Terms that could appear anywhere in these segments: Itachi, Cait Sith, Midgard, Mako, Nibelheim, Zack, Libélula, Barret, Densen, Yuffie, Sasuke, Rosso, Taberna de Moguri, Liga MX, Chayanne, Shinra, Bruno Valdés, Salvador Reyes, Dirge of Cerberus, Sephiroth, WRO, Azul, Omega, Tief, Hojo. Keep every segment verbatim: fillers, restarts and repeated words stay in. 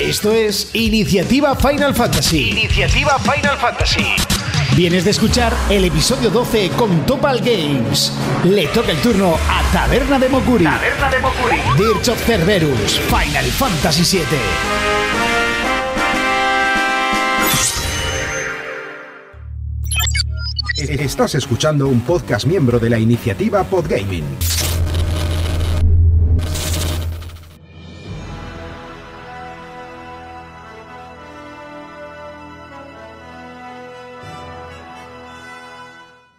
Esto es Iniciativa Final Fantasy. Iniciativa Final Fantasy. Vienes de escuchar el episodio doce con Topal Games. Le toca el turno a Taberna de Moguri. Taberna de Moguri. Dirge of Cerberus. Final Fantasy siete. Estás escuchando un podcast miembro de la Iniciativa Podgaming.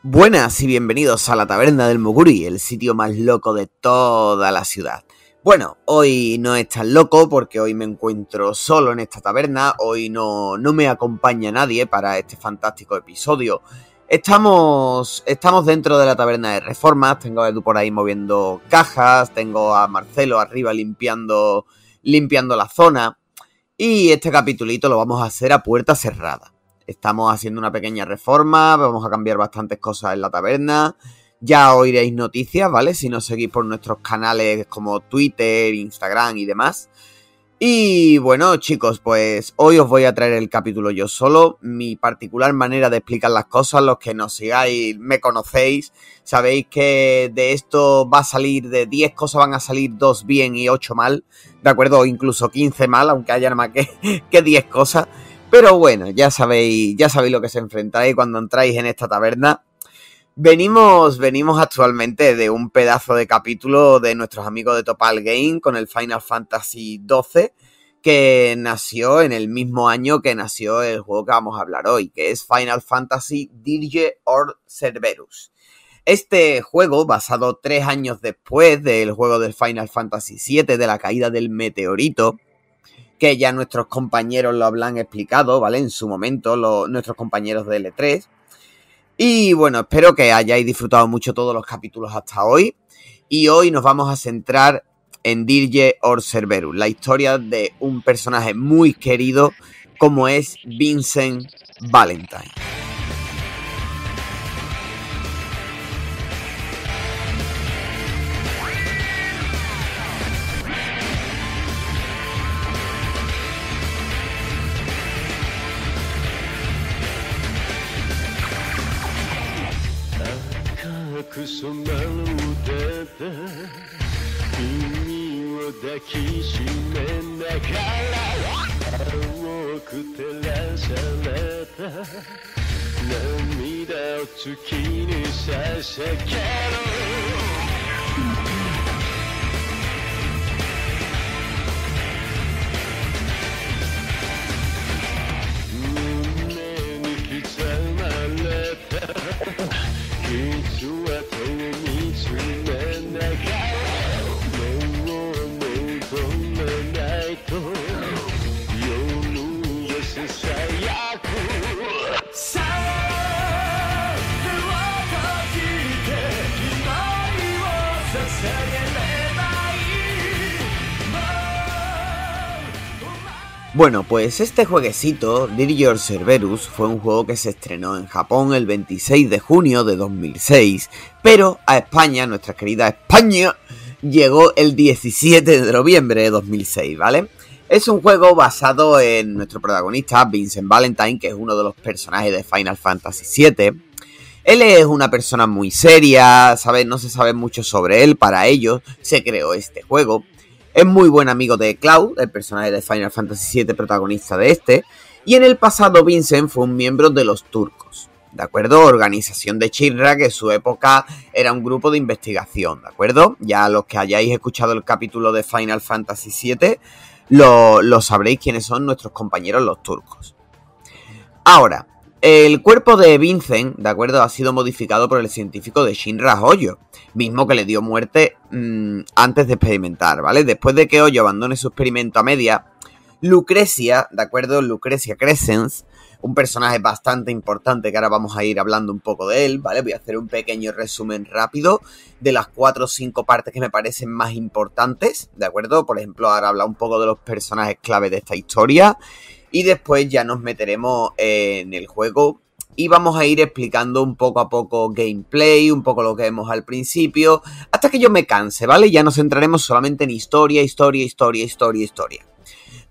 Buenas y bienvenidos a la Taberna del Moguri, el sitio más loco de toda la ciudad. Bueno, hoy no es tan loco porque hoy me encuentro solo en esta taberna, hoy no, no me acompaña nadie para este fantástico episodio. Estamos, estamos dentro de la taberna de reformas, tengo a Edu por ahí moviendo cajas, tengo a Marcelo arriba limpiando, limpiando la zona y este capitulito lo vamos a hacer a puerta cerrada. Estamos haciendo una pequeña reforma, vamos a cambiar bastantes cosas en la taberna, ya oiréis noticias, ¿vale? Si nos seguís por nuestros canales como Twitter, Instagram y demás. Y bueno, chicos, pues hoy os voy a traer el capítulo yo solo, mi particular manera de explicar las cosas. Los que nos sigáis, me conocéis, sabéis que de esto va a salir, de diez cosas van a salir dos bien y ocho mal, ¿de acuerdo? O incluso quince mal, aunque haya nada más que, que diez cosas. Pero bueno, ya sabéis, ya sabéis lo que se enfrentáis cuando entráis en esta taberna. Venimos, venimos actualmente de un pedazo de capítulo de nuestros amigos de Topal Game con el Final Fantasy doce, que nació en el mismo año que nació el juego que vamos a hablar hoy, que es Final Fantasy Dirge of Cerberus. Este juego, basado tres años después del juego del Final Fantasy siete, de la caída del meteorito, que ya nuestros compañeros lo hablan explicado, ¿vale? En su momento, lo, nuestros compañeros de L tres. Y bueno, espero que hayáis disfrutado mucho todos los capítulos hasta hoy. Y hoy nos vamos a centrar en Dirge of Cerberus, la historia de un personaje muy querido como es Vincent Valentine. Bueno, pues este jueguecito, Dirge of Cerberus, fue un juego que se estrenó en Japón el veintiséis de junio de dos mil seis, pero a España, nuestra querida España, llegó el diecisiete de noviembre de dos mil seis, ¿vale? Es un juego basado en nuestro protagonista, Vincent Valentine, que es uno de los personajes de Final Fantasy siete. Él es una persona muy seria, ¿sabes? No se sabe mucho sobre él, para ello se creó este juego. Es muy buen amigo de Cloud, el personaje de Final Fantasy siete protagonista de este, y en el pasado Vincent fue un miembro de los Turcos, ¿de acuerdo? Organización de Shinra, que en su época era un grupo de investigación, ¿de acuerdo? Ya los que hayáis escuchado el capítulo de Final Fantasy siete, lo, lo sabréis quiénes son nuestros compañeros los Turcos. Ahora, el cuerpo de Vincent, ¿de acuerdo?, ha sido modificado por el científico de Shinra, Hojo, mismo que le dio muerte mmm, antes de experimentar, ¿vale? Después de que Hojo abandone su experimento a media, Lucrecia, ¿de acuerdo? Lucrecia Crescent, un personaje bastante importante que ahora vamos a ir hablando un poco de él, ¿vale? Voy a hacer un pequeño resumen rápido de las cuatro o cinco partes que me parecen más importantes, ¿de acuerdo? Por ejemplo, ahora hablar un poco de los personajes clave de esta historia y después ya nos meteremos en el juego. Y vamos a ir explicando un poco a poco gameplay, un poco lo que vemos al principio, hasta que yo me canse, ¿vale? Ya nos centraremos solamente en historia, historia, historia, historia, historia.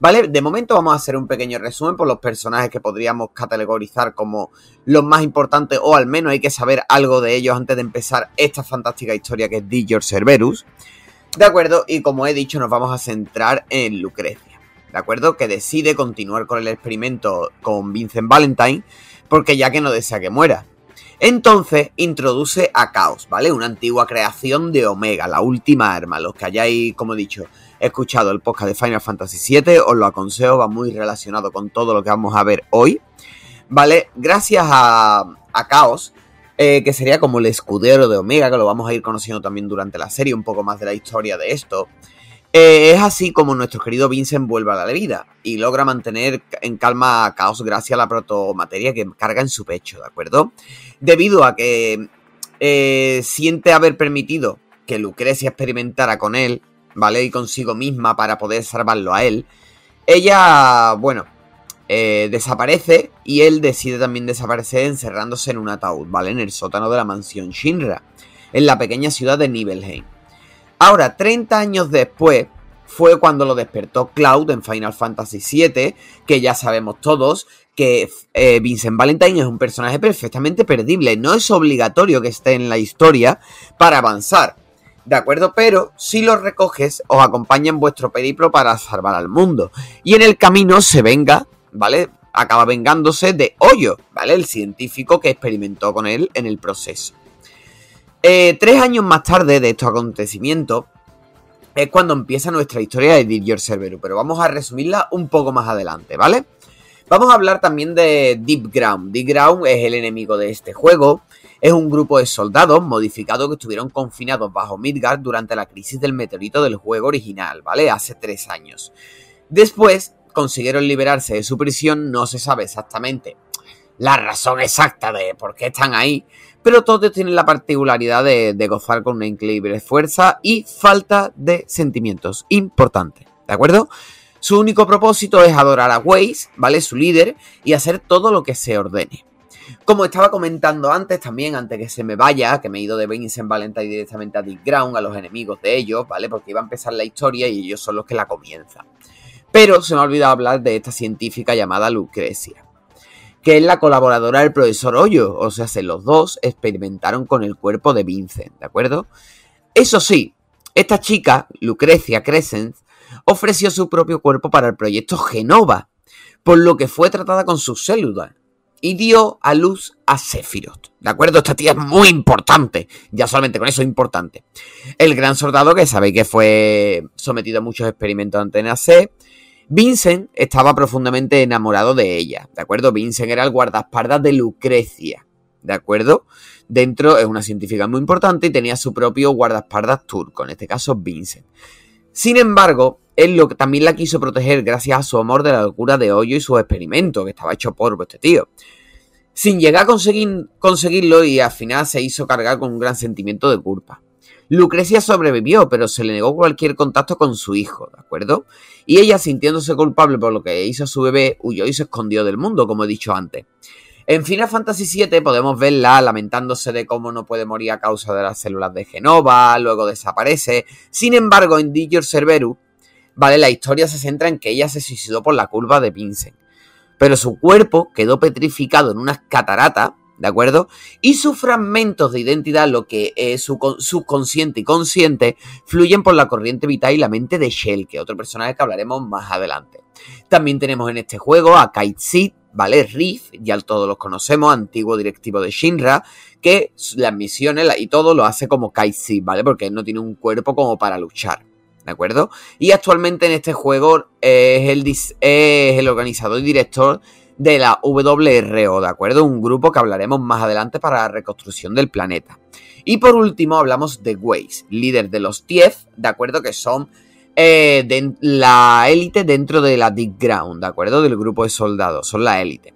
¿vale? De momento vamos a hacer un pequeño resumen por los personajes que podríamos categorizar como los más importantes, o al menos hay que saber algo de ellos antes de empezar esta fantástica historia que es Dirge of Cerberus, ¿de acuerdo? Y como he dicho, nos vamos a centrar en Lucrecia, ¿de acuerdo? Que decide continuar con el experimento con Vincent Valentine porque ya que no desea que muera. Entonces introduce a Caos, ¿vale? Una antigua creación de Omega, la última arma. Los que hayáis, como he dicho, escuchado el podcast de Final Fantasy siete, os lo aconsejo, va muy relacionado con todo lo que vamos a ver hoy, ¿vale? Gracias a, a Caos, eh, que sería como el escudero de Omega, que lo vamos a ir conociendo también durante la serie, un poco más de la historia de esto. Eh, es así como nuestro querido Vincent vuelve a la vida y logra mantener en calma a Caos gracias a la protomateria que carga en su pecho, ¿de acuerdo? Debido a que eh, siente haber permitido que Lucrecia experimentara con él, ¿vale? Y consigo misma para poder salvarlo a él. Ella, bueno, eh, desaparece y él decide también desaparecer encerrándose en un ataúd, ¿vale? En el sótano de la mansión Shinra, en la pequeña ciudad de Nibelheim. Ahora, treinta años después, fue cuando lo despertó Cloud en Final Fantasy siete, que ya sabemos todos que eh, Vincent Valentine es un personaje perfectamente perdible. No es obligatorio que esté en la historia para avanzar, ¿de acuerdo? Pero si lo recoges, os acompaña en vuestro periplo para salvar al mundo. Y en el camino se venga, ¿vale? Acaba vengándose de Hojo, ¿vale? El científico que experimentó con él en el proceso. Eh, tres años más tarde de estos acontecimientos es cuando empieza nuestra historia de Dirge of Cerberus, pero vamos a resumirla un poco más adelante, ¿vale? Vamos a hablar también de Deep Ground. Deep Ground es el enemigo de este juego, es un grupo de soldados modificados que estuvieron confinados bajo Midgard durante la crisis del meteorito del juego original, ¿vale? Hace tres años. Después consiguieron liberarse de su prisión, no se sabe exactamente la razón exacta de por qué están ahí, pero todos tienen la particularidad de, de gozar con una increíble fuerza y falta de sentimientos importante, ¿de acuerdo? Su único propósito es adorar a Weiss, ¿vale? Su líder, y hacer todo lo que se ordene. Como estaba comentando antes también, antes que se me vaya, que me he ido de Vincent Valentine directamente a Deep Ground, a los enemigos de ellos, ¿vale? Porque iba a empezar la historia y ellos son los que la comienzan. Pero se me ha olvidado hablar de esta científica llamada Lucrecia, que es la colaboradora del profesor Hojo. O sea, los dos experimentaron con el cuerpo de Vincent, ¿de acuerdo? Eso sí, esta chica, Lucrecia Crescent, ofreció su propio cuerpo para el proyecto Jenova, por lo que fue tratada con sus células y dio a luz a Sephiroth, ¿de acuerdo? Esta tía es muy importante, ya solamente con eso es importante. El gran soldado que sabéis que fue sometido a muchos experimentos antes de nacer. Vincent estaba profundamente enamorado de ella, ¿de acuerdo? Vincent era el guardaespaldas de Lucrecia, ¿de acuerdo? Dentro es una científica muy importante y tenía su propio guardaespaldas turco, en este caso Vincent. Sin embargo, él lo, también la quiso proteger gracias a su amor de la locura de Hojo y sus experimentos, que estaba hecho polvo este tío. Sin llegar a conseguir, conseguirlo y al final se hizo cargar con un gran sentimiento de culpa. Lucrecia sobrevivió, pero se le negó cualquier contacto con su hijo, ¿de acuerdo? Y ella, sintiéndose culpable por lo que hizo a su bebé, huyó y se escondió del mundo, como he dicho antes. En Final Fantasy siete podemos verla lamentándose de cómo no puede morir a causa de las células de Jenova, luego desaparece. Sin embargo, en Dirge of Cerberus, ¿vale? La historia se centra en que ella se suicidó por la culpa de Vincent, pero su cuerpo quedó petrificado en unas cataratas, ¿de acuerdo? Y sus fragmentos de identidad, lo que es su subconsciente y consciente, fluyen por la corriente vital y la mente de Shelke, otro personaje que hablaremos más adelante. También tenemos en este juego a Cait Sith, ¿vale? Riff, ya todos los conocemos, antiguo directivo de Shinra, que las misiones y todo lo hace como Cait Sith, ¿vale? Porque él no tiene un cuerpo como para luchar, ¿de acuerdo? Y actualmente en este juego es el, dis es el organizador y director de la W R O, ¿de acuerdo? Un grupo que hablaremos más adelante para la reconstrucción del planeta. Y por último hablamos de Weiss, líder de los Tief, ¿de acuerdo? Que son eh, de, la élite dentro de la Deep Ground, ¿de acuerdo? Del grupo de soldados, son la élite.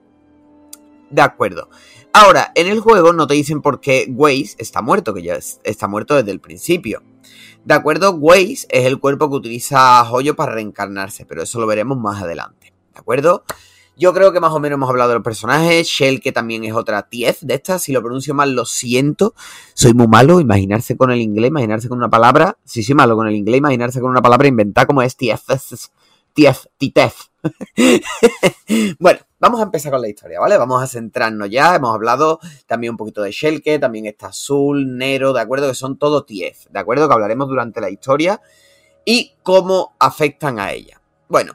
De acuerdo. Ahora, en el juego no te dicen por qué Weiss está muerto, que ya está muerto desde el principio. ¿De acuerdo? Weiss es el cuerpo que utiliza Hojo para reencarnarse, pero eso lo veremos más adelante, ¿de acuerdo? Yo creo que más o menos hemos hablado de los personajes. Shelke, que también es otra Tief de estas. Si lo pronuncio mal, lo siento. Soy muy malo. Imaginarse con el inglés, imaginarse con una palabra. Sí, soy malo con el inglés, imaginarse con una palabra inventada como es Tief. Tief, Titef. Bueno, vamos a empezar con la historia, ¿vale? Vamos a centrarnos ya. Hemos hablado también un poquito de Shelke, también está Azul, Nero, ¿de acuerdo? Que son todos Tief, ¿de acuerdo? Que hablaremos durante la historia y cómo afectan a ella. Bueno,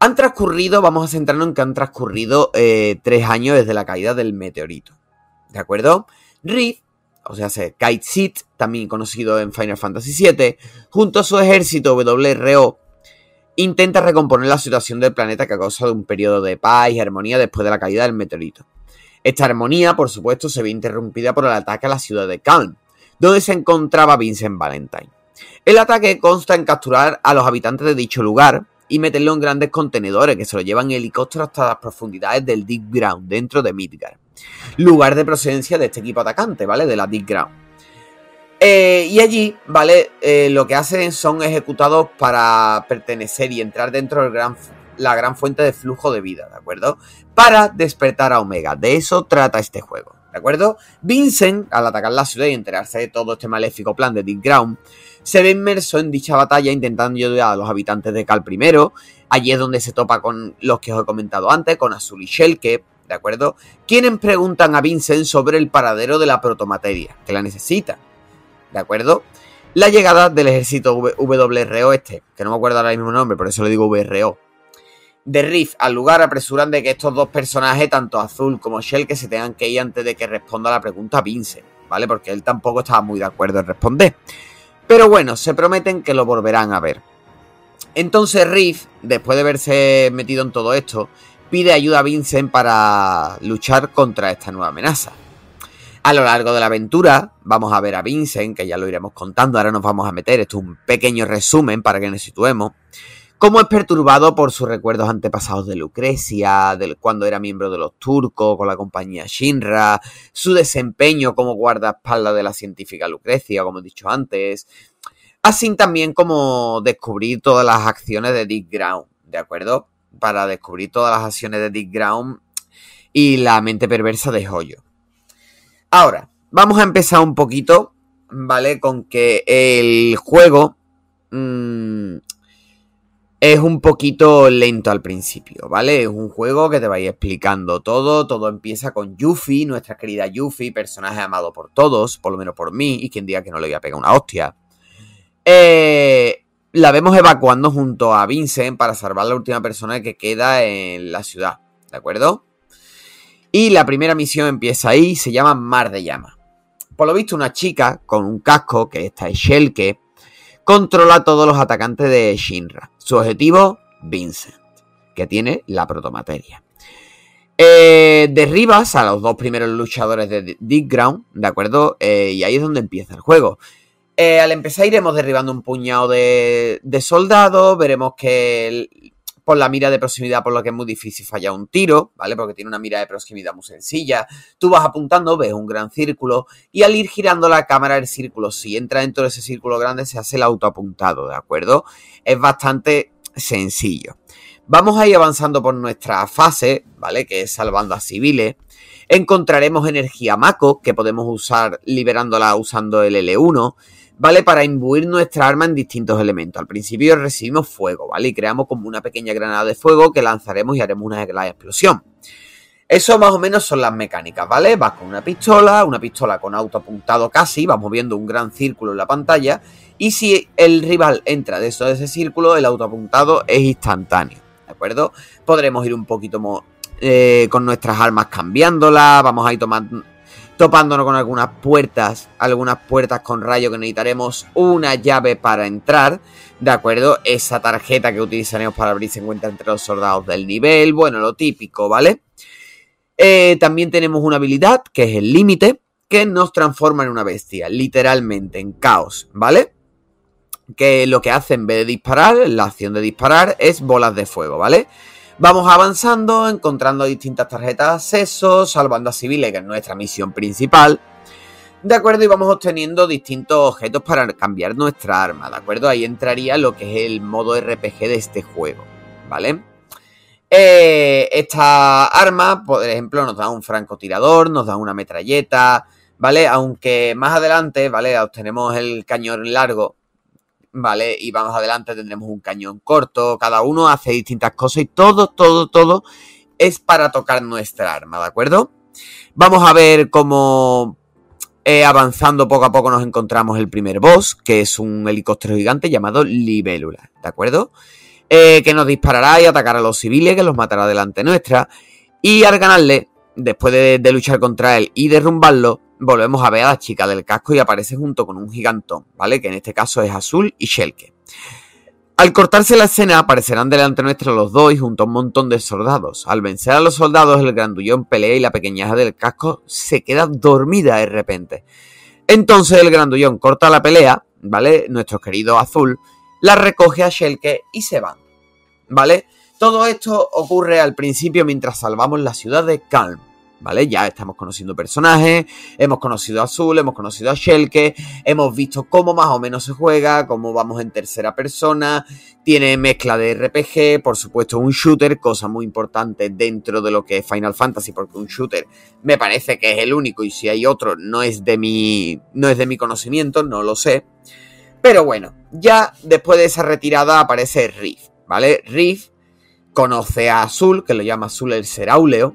han transcurrido, vamos a centrarnos en que han transcurrido eh, tres años desde la caída del meteorito, ¿de acuerdo? Riff, o sea, Cait Sith, también conocido en Final Fantasy siete, junto a su ejército W R O, intenta recomponer la situación del planeta que ha causado un periodo de paz y armonía después de la caída del meteorito. Esta armonía, por supuesto, se ve interrumpida por el ataque a la ciudad de Khan, donde se encontraba Vincent Valentine. El ataque consta en capturar a los habitantes de dicho lugar y meterlo en grandes contenedores que se lo llevan en helicóptero hasta las profundidades del Deep Ground, dentro de Midgard, lugar de procedencia de este equipo atacante, ¿vale? De la Deep Ground. Eh, y allí, ¿vale? Eh, lo que hacen son ejecutados para pertenecer y entrar dentro de gran, la gran fuente de flujo de vida, ¿de acuerdo? Para despertar a Omega. De eso trata este juego, ¿de acuerdo? Vincent, al atacar la ciudad y enterarse de todo este maléfico plan de Deep Ground, se ve inmerso en dicha batalla intentando ayudar a los habitantes de Cal primero. Allí es donde se topa con los que os he comentado antes, con Azul y Shelke, ¿de acuerdo? Quienes preguntan a Vincent sobre el paradero de la protomateria, que la necesita. ¿De acuerdo? La llegada del ejército W R O este, que no me acuerdo ahora mismo el nombre, por eso le digo W R O, de Riff al lugar, apresuran de que estos dos personajes, tanto Azul como Shelke, se tengan que ir antes de que responda la pregunta a Vincent, ¿vale? Porque él tampoco estaba muy de acuerdo en responder. Pero bueno, se prometen que lo volverán a ver. Entonces Riff, después de verse metido en todo esto, pide ayuda a Vincent para luchar contra esta nueva amenaza. A lo largo de la aventura vamos a ver a Vincent, que ya lo iremos contando, ahora nos vamos a meter, esto es un pequeño resumen para que nos situemos, cómo es perturbado por sus recuerdos antepasados de Lucrecia, del cuando era miembro de los Turcos, con la compañía Shinra, su desempeño como guardaespaldas de la científica Lucrecia, como he dicho antes, así también como descubrir todas las acciones de Deep Ground, ¿de acuerdo? Para descubrir todas las acciones de Deep Ground y la mente perversa de Hojo. Ahora, vamos a empezar un poquito, ¿vale? Con que el juego mmm, es un poquito lento al principio, ¿vale? Es un juego que te va a ir explicando todo. Todo empieza con Yuffie, nuestra querida Yuffie, personaje amado por todos, por lo menos por mí, y quien diga que no le voy a pegar una hostia. Eh, la vemos evacuando junto a Vincent para salvar a la última persona que queda en la ciudad, ¿de acuerdo? Y la primera misión empieza ahí, se llama Mar de Llamas. Por lo visto, una chica con un casco, que esta es Shelke, controla a todos los atacantes de Shinra. Su objetivo, Vincent, que tiene la protomateria. Eh, derribas a los dos primeros luchadores de Deep Ground, ¿de acuerdo? Eh, y ahí es donde empieza el juego. Eh, al empezar iremos derribando un puñado de, de soldados, veremos que... El, por la mira de proximidad, por lo que es muy difícil fallar un tiro, ¿vale? Porque tiene una mira de proximidad muy sencilla. Tú vas apuntando, ves un gran círculo y al ir girando la cámara el círculo, si entra dentro de ese círculo grande, se hace el autoapuntado, ¿de acuerdo? Es bastante sencillo. Vamos a ir avanzando por nuestra fase, ¿vale? Que es salvando a civiles. Encontraremos energía Mako, que podemos usar liberándola usando el L uno, ¿vale? Para imbuir nuestra arma en distintos elementos. Al principio recibimos fuego, ¿vale? Y creamos como una pequeña granada de fuego que lanzaremos y haremos una gran explosión. Eso más o menos son las mecánicas, ¿vale? Vas con una pistola, una pistola con auto apuntado casi, vas moviendo un gran círculo en la pantalla y si el rival entra dentro de ese círculo, el auto apuntado es instantáneo, ¿de acuerdo? Podremos ir un poquito más, eh, con nuestras armas cambiándolas, vamos a ir tomando... topándonos con algunas puertas, algunas puertas con rayo que necesitaremos una llave para entrar, ¿de acuerdo? Esa tarjeta que utilizaremos para abrirse en cuenta entre los soldados del nivel, bueno, lo típico, ¿vale? Eh, también tenemos una habilidad, que es el límite, que nos transforma en una bestia, literalmente, en Caos, ¿vale? Que lo que hace en vez de disparar, la acción de disparar, es bolas de fuego, ¿vale? Vamos avanzando, encontrando distintas tarjetas de acceso, salvando a civiles, que es nuestra misión principal, ¿de acuerdo? Y vamos obteniendo distintos objetos para cambiar nuestra arma, ¿de acuerdo? Ahí entraría lo que es el modo R P G de este juego, ¿vale? Eh, esta arma, por ejemplo, nos da un francotirador, nos da una metralleta, ¿vale? Aunque más adelante, ¿vale? Obtenemos el cañón largo, ¿vale? Y vamos adelante, tendremos un cañón corto, cada uno hace distintas cosas y todo, todo, todo es para tocar nuestra arma, ¿de acuerdo? Vamos a ver cómo eh, avanzando poco a poco nos encontramos el primer boss, que es un helicóptero gigante llamado Libélula, ¿de acuerdo? Eh, que nos disparará y atacará a los civiles, que los matará delante nuestra, y al ganarle, después de, de luchar contra él y derrumbarlo, volvemos a ver a la chica del casco y aparece junto con un gigantón, ¿vale? Que en este caso es Azul y Shelke. Al cortarse la escena aparecerán delante nuestro los dos y junto a un montón de soldados. Al vencer a los soldados el grandullón pelea y la pequeñaja del casco se queda dormida de repente. Entonces el grandullón corta la pelea, ¿vale? Nuestro querido Azul la recoge a Shelke y se van, ¿vale? Todo esto ocurre al principio mientras salvamos la ciudad de Khan, ¿vale? Ya estamos conociendo personajes, hemos conocido a Azul, hemos conocido a Shelke, hemos visto cómo más o menos se juega, cómo vamos en tercera persona, tiene mezcla de R P G, por supuesto un shooter, cosa muy importante dentro de lo que es Final Fantasy, porque un shooter me parece que es el único y si hay otro no es de mi, no es de mi conocimiento, no lo sé. Pero bueno, ya después de esa retirada aparece Riff, ¿vale? Riff conoce a Azul, que lo llama Azul el Serauleo,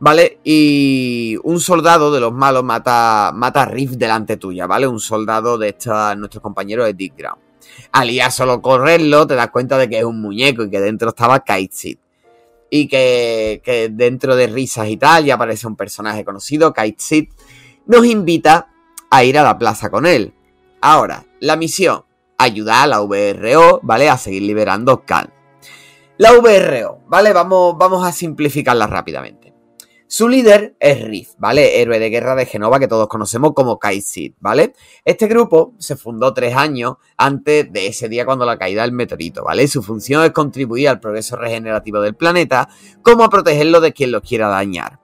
¿vale? Y un soldado de los malos mata, mata a Riff delante tuya, ¿vale? Un soldado de esta, nuestros compañeros de Deep Ground. Al ir a solo correrlo, te das cuenta de que es un muñeco y que dentro estaba Cait Sith. Y que, que dentro de risas y tal, ya aparece un personaje conocido, Cait Sith, nos invita a ir a la plaza con él. Ahora, la misión, ayudar a la W R O, ¿vale? A seguir liberando Khan. La W R O, ¿vale? Vamos, vamos a simplificarla rápidamente. Su líder es Riff, ¿vale? Héroe de guerra de Jenova que todos conocemos como Cait Sith, ¿vale? Este grupo se fundó tres años antes de ese día cuando la caída del meteorito, ¿vale? Su función es contribuir al progreso regenerativo del planeta, como a protegerlo de quien los quiera dañar.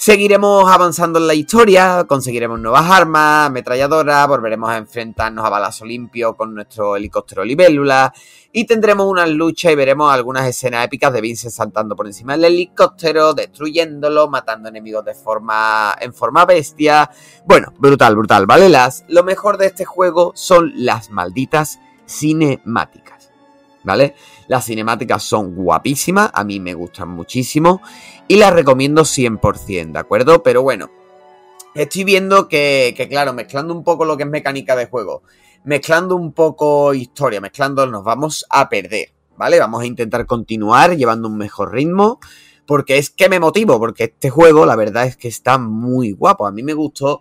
Seguiremos avanzando en la historia, conseguiremos nuevas armas, ametralladoras, volveremos a enfrentarnos a balazo limpio con nuestro helicóptero Libélula y tendremos una lucha y veremos algunas escenas épicas de Vincent saltando por encima del helicóptero, destruyéndolo, matando enemigos de forma en forma bestia. Bueno, brutal, brutal, ¿vale? Las, lo mejor de este juego son las malditas cinemáticas, ¿vale? Las cinemáticas son guapísimas, a mí me gustan muchísimo y las recomiendo cien por ciento, ¿de acuerdo? Pero bueno, estoy viendo que, que claro, mezclando un poco lo que es mecánica de juego, mezclando un poco historia, mezclando nos vamos a perder, ¿vale? Vamos a intentar continuar llevando un mejor ritmo, porque es que me motivo, porque este juego la verdad es que está muy guapo, a mí me gustó.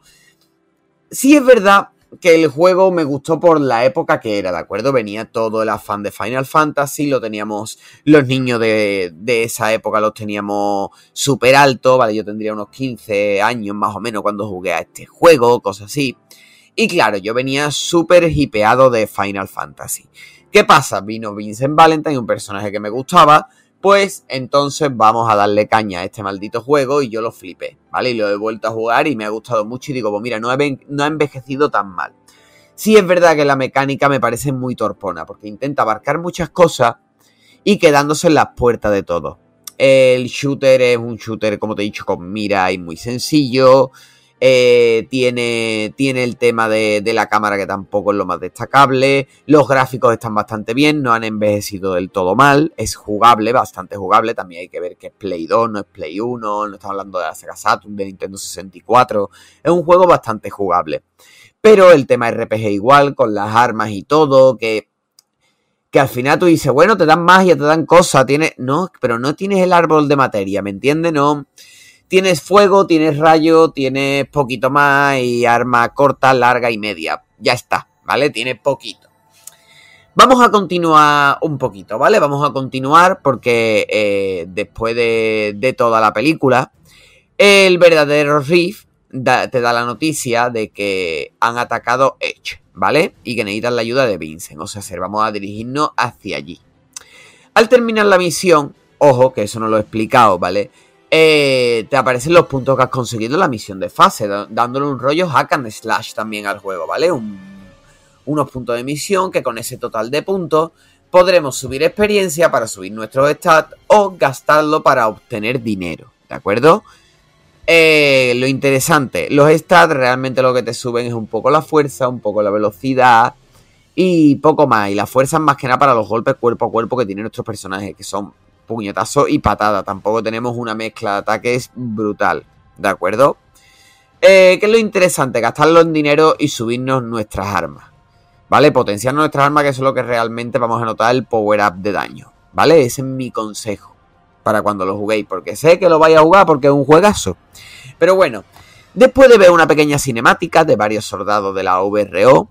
Sí es verdad que el juego me gustó por la época que era, ¿de acuerdo? Venía todo el afán de Final Fantasy, lo teníamos, los niños de, de esa época los teníamos súper alto, ¿vale? Yo tendría unos quince años más o menos cuando jugué a este juego, cosas así. Y claro, yo venía súper hipeado de Final Fantasy. ¿Qué pasa? Vino Vincent Valentine, un personaje que me gustaba, pues entonces vamos a darle caña a este maldito juego y yo lo flipé, ¿vale? Y lo he vuelto a jugar y me ha gustado mucho y digo, pues mira, no he, no ha envejecido tan mal. Sí es verdad que la mecánica me parece muy torpona, porque intenta abarcar muchas cosas y quedándose en las puertas de todo. El shooter es un shooter, como te he dicho, con mira y muy sencillo. Eh, tiene, tiene el tema de, de la cámara que tampoco es lo más destacable. Los gráficos están bastante bien, no han envejecido del todo mal. Es jugable, bastante jugable. También hay que ver que es Play dos, no es Play uno. No estamos hablando de la Sega Saturn, de Nintendo sesenta y cuatro. Es un juego bastante jugable. Pero el tema R P G igual, con las armas y todo, que... que al final tú dices, bueno, te dan magia, te dan cosas, tienes... No, pero no tienes el árbol de materia, ¿me entiendes? No... Tienes fuego, tienes rayo, tienes poquito más y arma corta, larga y media. Ya está, ¿vale? Tiene poquito. Vamos a continuar un poquito, ¿vale? Vamos a continuar porque eh, después de, de toda la película, el verdadero Riff da, te da la noticia de que han atacado Edge, ¿vale? Y que necesitan la ayuda de Vincent. O sea, vamos a dirigirnos hacia allí. Al terminar la misión, ojo, que eso no lo he explicado, ¿vale? Eh, te aparecen los puntos que has conseguido en la misión de fase, dándole un rollo hack and slash también al juego, ¿vale? Un, unos puntos de misión que con ese total de puntos podremos subir experiencia para subir nuestros stats o gastarlo para obtener dinero, ¿de acuerdo? Eh, lo interesante, los stats realmente lo que te suben es un poco la fuerza, un poco la velocidad y poco más. Y la fuerza es más que nada para los golpes cuerpo a cuerpo que tienen nuestros personajes, que son puñetazos y patada. Tampoco tenemos una mezcla de ataques brutal, ¿de acuerdo? Eh, ¿Qué es lo interesante? Gastarlo en dinero y subirnos nuestras armas, ¿vale? Potenciar nuestras armas, que eso es lo que realmente vamos a notar, el power up de daño, ¿vale? Ese es mi consejo para cuando lo juguéis, porque sé que lo vais a jugar porque es un juegazo. Pero bueno, después de ver una pequeña cinemática de varios soldados de la W R O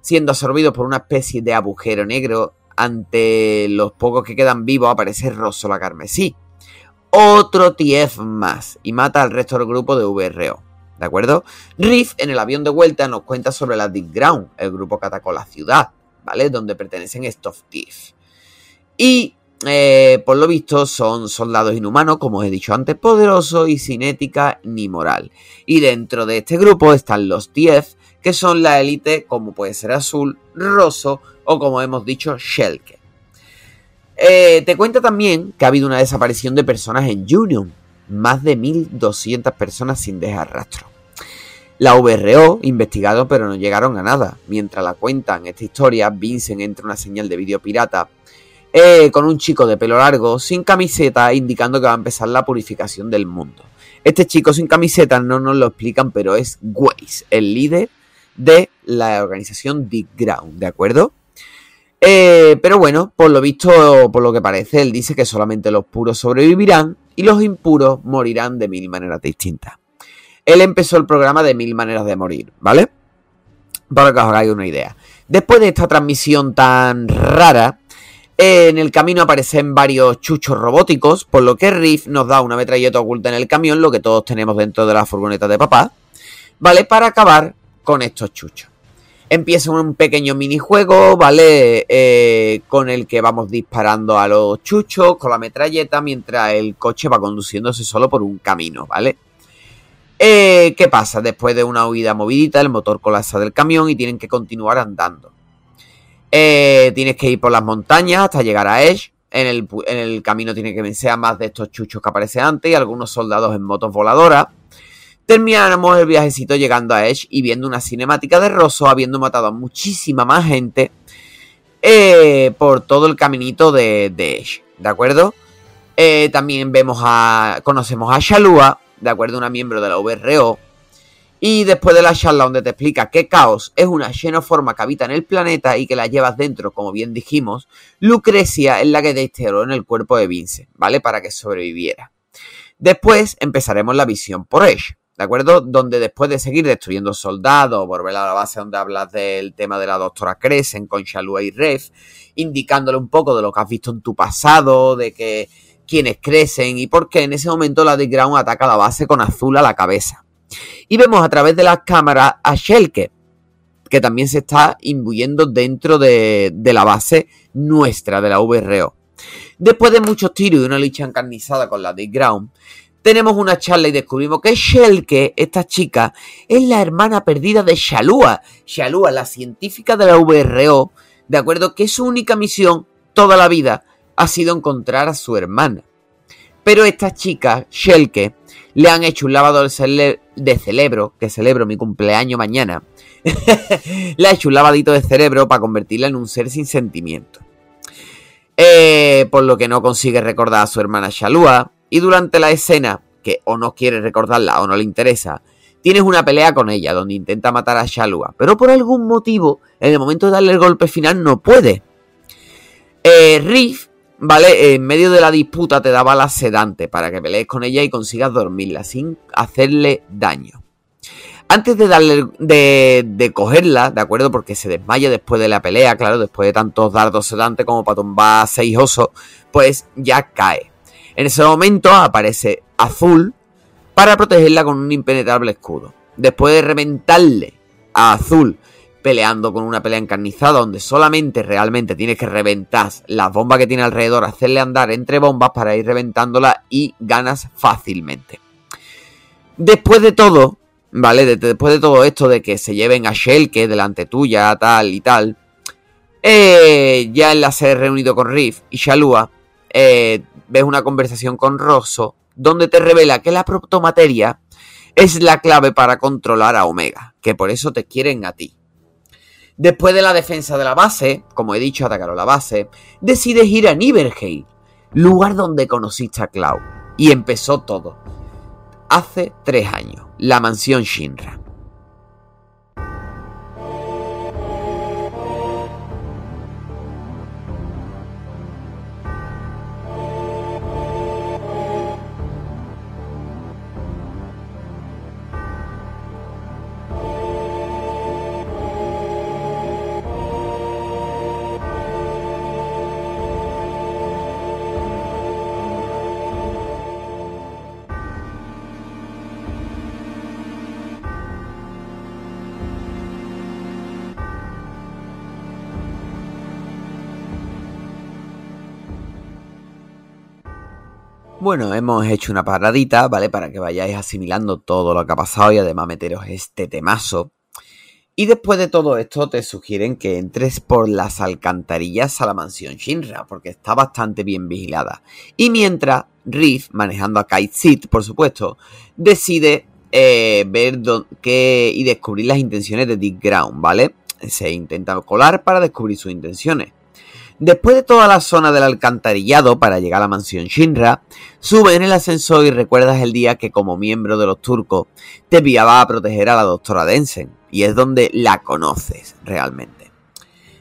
siendo absorbidos por una especie de agujero negro, ante los pocos que quedan vivos aparece Rosso la Carmesí, otro T F más, y mata al resto del grupo de W R O, ¿de acuerdo? Riff, en el avión de vuelta, nos cuenta sobre la Deep Ground, el grupo que atacó la ciudad, ¿vale? Donde pertenecen estos T F. Y, eh, por lo visto, son soldados inhumanos, como os he dicho antes, poderosos y sin ética ni moral. Y dentro de este grupo están los T F, que son la élite, como puede ser Azul, Rosso o, como hemos dicho, Shelke. Eh, te cuenta también que ha habido una desaparición de personas en Union. Más de mil doscientas personas sin dejar rastro. La W R O investigado, pero no llegaron a nada. Mientras la cuentan esta historia, Vincent entra una señal de vídeo pirata eh, con un chico de pelo largo, sin camiseta, indicando que va a empezar la purificación del mundo. Este chico sin camiseta no nos lo explican, pero es Weiss, el líder de la organización Deep Ground, ¿de acuerdo? Eh, pero bueno, por lo visto, por lo que parece, él dice que solamente los puros sobrevivirán y los impuros morirán de mil maneras distintas. Él empezó el programa de mil maneras de morir, ¿vale? Para que os hagáis una idea. Después de esta transmisión tan rara, eh, en el camino aparecen varios chuchos robóticos, por lo que Riff nos da una metralleta oculta en el camión, lo que todos tenemos dentro de la furgoneta de papá, ¿vale? Para acabar con estos chuchos. Empieza un pequeño minijuego, ¿vale? Eh, con el que vamos disparando a los chuchos con la metralleta mientras el coche va conduciéndose solo por un camino, ¿vale? Eh, ¿Qué pasa? Después de una huida movidita, el motor colapsa del camión y tienen que continuar andando. Eh, tienes que ir por las montañas hasta llegar a Edge. En el, en el camino tiene que vencer a más de estos chuchos que aparecen antes y algunos soldados en motos voladoras. Terminamos el viajecito llegando a Edge y viendo una cinemática de Rosso habiendo matado a muchísima más gente eh, por todo el caminito de, de Edge, ¿de acuerdo? Eh, también vemos a, conocemos a Shalua, ¿de acuerdo? Una miembro de la W R O. Y después de la charla donde te explica que Caos es una xenoforma que habita en el planeta y que la llevas dentro, como bien dijimos, Lucrecia es la que desterró en el cuerpo de Vincent, ¿vale? Para que sobreviviera. Después empezaremos la visión por Edge, ¿de acuerdo? Donde después de seguir destruyendo soldados, volver a la base donde hablas del tema de la doctora Crescent con Shalua y Ref, indicándole un poco de lo que has visto en tu pasado, de que quiénes crecen y por qué. En ese momento la Deep Ground ataca la base con Azul a la cabeza. Y vemos a través de las cámaras a Shelke, que también se está imbuyendo dentro de, de la base nuestra, de la W R O. Después de muchos tiros y una lucha encarnizada con la Deep Ground, tenemos una charla y descubrimos que Shelke, esta chica, es la hermana perdida de Shalua. Shalua, la científica de la W R O, de acuerdo, que su única misión toda la vida ha sido encontrar a su hermana. Pero esta chica, Shelke, le han hecho un lavado de, cere de cerebro, que celebro mi cumpleaños mañana, le ha hecho un lavadito de cerebro para convertirla en un ser sin sentimiento. Eh, por lo que no consigue recordar a su hermana Shalua. Y durante la escena, que o no quiere recordarla o no le interesa, tienes una pelea con ella donde intenta matar a Shalua. Pero por algún motivo, en el momento de darle el golpe final, no puede. Eh, Riff, ¿vale? En medio de la disputa te da balas sedantes para que pelees con ella y consigas dormirla sin hacerle daño. Antes de darle de, de cogerla, ¿de acuerdo? Porque se desmaya después de la pelea, claro, después de tantos dardos sedantes como para tumbar a seis osos, pues ya cae. En ese momento aparece Azul para protegerla con un impenetrable escudo. Después de reventarle a Azul peleando con una pelea encarnizada donde solamente realmente tienes que reventar las bombas que tiene alrededor, hacerle andar entre bombas para ir reventándola y ganas fácilmente. Después de todo, ¿vale? Después de todo esto de que se lleven a Shelke delante tuya, tal y tal, eh, ya en la se ha reunido con Riff y Shalua, eh... ves una conversación con Rosso donde te revela que la protomateria es la clave para controlar a Omega, que por eso te quieren a ti. Después de la defensa de la base, como he dicho, atacaron la base, decides ir a Nibelheim, lugar donde conociste a Cloud. Y empezó todo. Hace tres años, la mansión Shinra. Bueno, hemos hecho una paradita, ¿vale? Para que vayáis asimilando todo lo que ha pasado y además meteros este temazo. Y después de todo esto te sugieren que entres por las alcantarillas a la mansión Shinra, porque está bastante bien vigilada. Y mientras, Riff, manejando a Cait Sith, por supuesto, decide eh, ver don- qué y descubrir las intenciones de Deep Ground, ¿vale? Se intenta colar para descubrir sus intenciones. Después de toda la zona del alcantarillado para llegar a la mansión Shinra, subes en el ascensor y recuerdas el día que como miembro de los turcos te enviaba a proteger a la doctora Densen, y es donde la conoces realmente.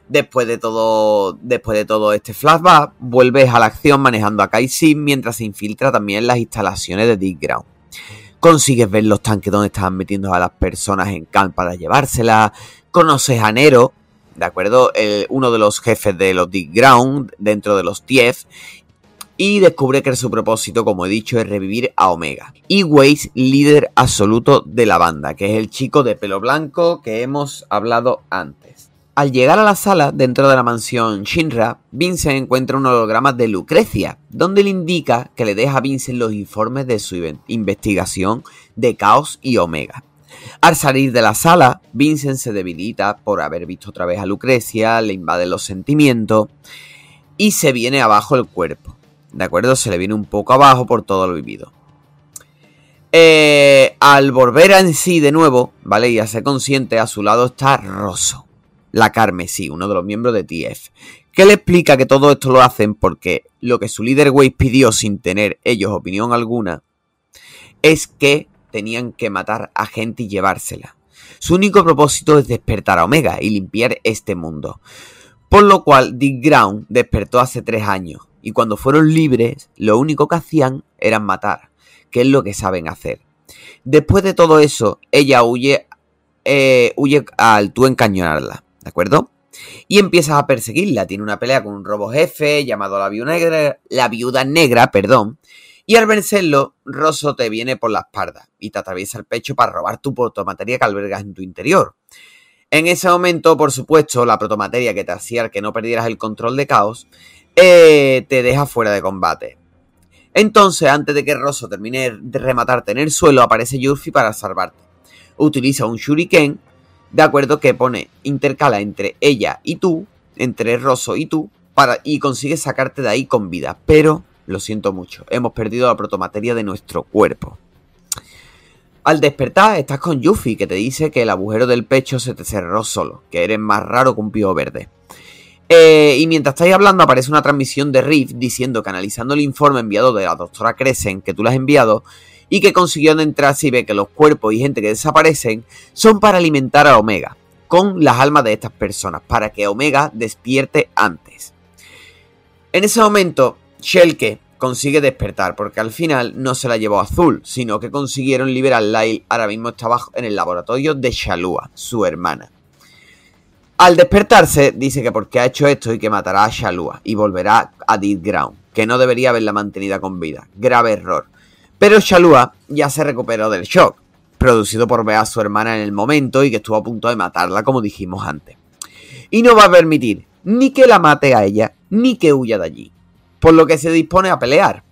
Después de todo, después de todo este flashback, vuelves a la acción manejando a Cait Sith mientras se infiltra también las instalaciones de Deep Ground. Consigues ver los tanques donde estaban metiendo a las personas en Khan para llevárselas, conoces a Nero, ¿de acuerdo? El, uno de los jefes de los Deep Ground dentro de los T F. Y descubre que su propósito, como he dicho, es revivir a Omega. Y Weiss, líder absoluto de la banda, que es el chico de pelo blanco que hemos hablado antes. Al llegar a la sala, dentro de la mansión Shinra, Vincent encuentra un holograma de Lucrecia, donde le indica que le deja a Vincent los informes de su investigación de Caos y Omega. Al salir de la sala, Vincent se debilita por haber visto otra vez a Lucrecia, le invaden los sentimientos y se viene abajo el cuerpo, ¿de acuerdo? Se le viene un poco abajo por todo lo vivido. Eh, al volver a en sí de nuevo, ¿vale? Y a ser consciente, a su lado está Rosso, la carmesí, uno de los miembros de T F, que le explica que todo esto lo hacen porque lo que su líder Weiss pidió sin tener ellos opinión alguna es que tenían que matar a gente y llevársela. Su único propósito es despertar a Omega y limpiar este mundo. Por lo cual Deep Ground despertó hace tres años y cuando fueron libres lo único que hacían era matar, que es lo que saben hacer. Después de todo eso, ella huye, eh, huye al tú encañonarla, ¿de acuerdo? Y empiezas a perseguirla. Tiene una pelea con un robo jefe llamado la viuda negra, la viuda negra, perdón. Y al vencerlo, Rosso te viene por la espalda y te atraviesa el pecho para robar tu protomateria que albergas en tu interior. En ese momento, por supuesto, la protomateria que te hacía que no perdieras el control de Caos, eh, te deja fuera de combate. Entonces, antes de que Rosso termine de rematarte en el suelo, aparece Yuffie para salvarte. Utiliza un shuriken, de acuerdo, que pone, intercala entre ella y tú, entre Rosso y tú, para, y consigue sacarte de ahí con vida, pero... lo siento mucho, hemos perdido la protomateria de nuestro cuerpo. Al despertar estás con Yuffie, que te dice que el agujero del pecho se te cerró solo, que eres más raro que un pío verde. Eh, y mientras estáis hablando aparece una transmisión de Riff diciendo que analizando el informe enviado de la doctora Crescent, que tú la has enviado, y que consiguió adentrarse y ve que los cuerpos y gente que desaparecen son para alimentar a Omega, con las almas de estas personas, para que Omega despierte antes. En ese momento... Shelke consigue despertar porque al final no se la llevó Azul, sino que consiguieron liberarla y ahora mismo está en el laboratorio de Shalua, su hermana. Al despertarse dice que porque ha hecho esto y que matará a Shalua y volverá a Deep Ground, que no debería haberla mantenida con vida, grave error. Pero Shalua ya se recuperó del shock, producido por ver a su hermana en el momento y que estuvo a punto de matarla como dijimos antes. Y no va a permitir ni que la mate a ella ni que huya de allí. Por lo que se dispone a pelear.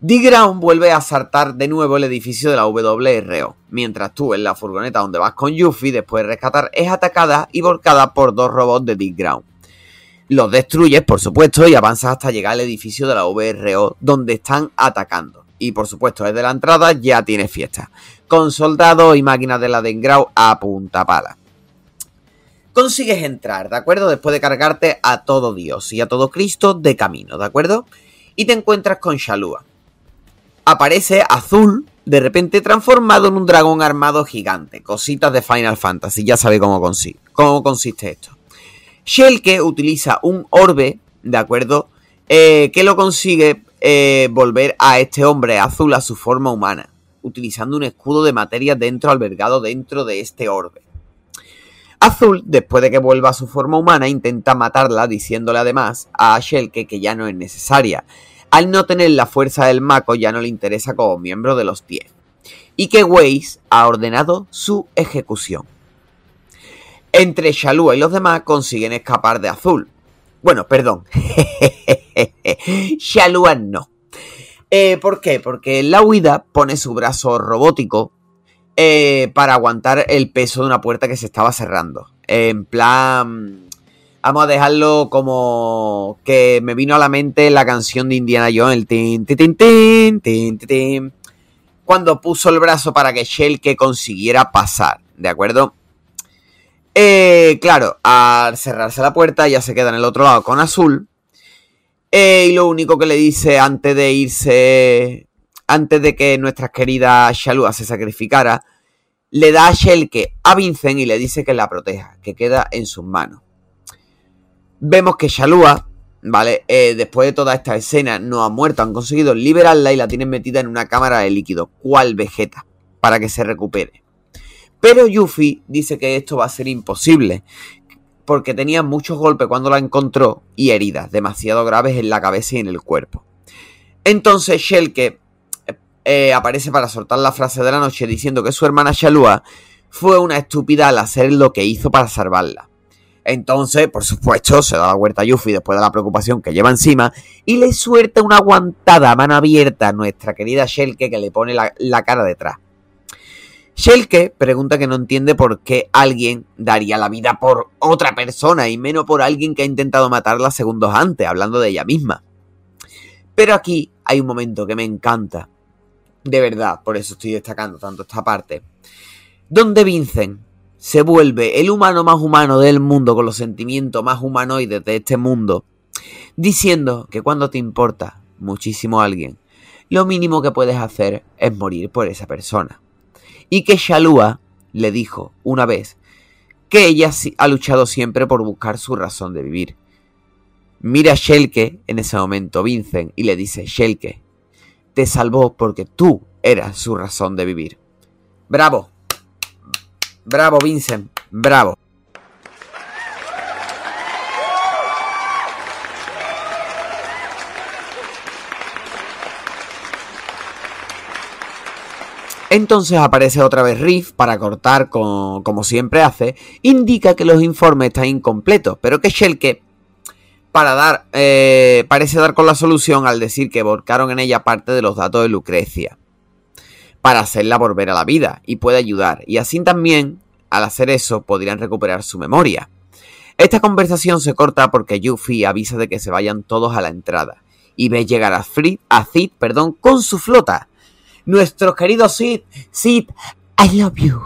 Deep Ground vuelve a asaltar de nuevo el edificio de la W R O, mientras tú en la furgoneta donde vas con Yuffie después de rescatar es atacada y volcada por dos robots de Deep Ground. Los destruyes, por supuesto, y avanzas hasta llegar al edificio de la W R O donde están atacando. Y por supuesto, desde la entrada ya tienes fiesta, con soldados y máquinas de la Deep Ground a punta pala. consigues entrar, ¿de acuerdo? Después de cargarte a todo Dios y a todo Cristo de camino, ¿de acuerdo? Y te encuentras con Shalua. Aparece Azul, de repente transformado en un dragón armado gigante. Cositas de Final Fantasy, ya sabéis cómo, consi- cómo consiste esto. Shelke utiliza un orbe, ¿de acuerdo? Eh, que lo consigue eh, volver a este hombre azul a su forma humana, utilizando un escudo de materia dentro albergado dentro de este orbe. Azul, después de que vuelva a su forma humana, intenta matarla, diciéndole además a Shelke que ya no es necesaria. Al no tener la fuerza del Mako, ya no le interesa como miembro de los diez. Y que Weiss ha ordenado su ejecución. Entre Shalua y los demás consiguen escapar de Azul. Bueno, perdón. Shalua no. Eh, ¿Por qué? Porque la huida pone su brazo robótico Eh, para aguantar el peso de una puerta que se estaba cerrando. Eh, en plan, vamos a dejarlo como que me vino a la mente la canción de Indiana Jones, el tin, tin, tin, tin, tin, cuando puso el brazo para que Shelke consiguiera pasar, ¿de acuerdo? Eh, claro, al cerrarse la puerta ya se queda en el otro lado con Azul. Eh, y lo único que le dice antes de irse... Antes de que nuestra querida Shalua se sacrificara, le da a Shelke a Vincent y le dice que la proteja, que queda en sus manos. Vemos que Shalua, ¿vale? Eh, después de toda esta escena, no ha muerto, han conseguido liberarla y la tienen metida en una cámara de líquido, cual Vegeta, para que se recupere. Pero Yuffie dice que esto va a ser imposible, porque tenía muchos golpes cuando la encontró y heridas demasiado graves en la cabeza y en el cuerpo. Entonces Shelke Eh, aparece para soltar la frase de la noche diciendo que su hermana Shalua fue una estúpida al hacer lo que hizo para salvarla. Entonces, por supuesto, se da la vuelta a Yuffie después de la preocupación que lleva encima y le suelta una aguantada a mano abierta a nuestra querida Shelke, que le pone la, la cara detrás. Shelke pregunta que no entiende por qué alguien daría la vida por otra persona y menos por alguien que ha intentado matarla segundos antes, hablando de ella misma. Pero aquí hay un momento que me encanta. De verdad, por eso estoy destacando tanto esta parte. Donde Vincent se vuelve el humano más humano del mundo, con los sentimientos más humanoides de este mundo, diciendo que cuando te importa muchísimo a alguien, lo mínimo que puedes hacer es morir por esa persona. Y que Shalua le dijo una vez que ella ha luchado siempre por buscar su razón de vivir. Mira a Shelke en ese momento, Vincent, y le dice: Shelke, te salvó porque tú eras su razón de vivir. ¡Bravo! ¡Bravo, Vincent! ¡Bravo! Entonces aparece otra vez Riff para cortar, con, como siempre hace. Indica que los informes están incompletos, pero que Shelke... Para dar, eh, parece dar con la solución al decir que volcaron en ella parte de los datos de Lucrecia para hacerla volver a la vida y puede ayudar. Y así también, al hacer eso, podrían recuperar su memoria. Esta conversación se corta porque Yuffie avisa de que se vayan todos a la entrada y ve llegar a, Frit, a Cid perdón, con su flota. Nuestro querido Cid, Cid, I love you.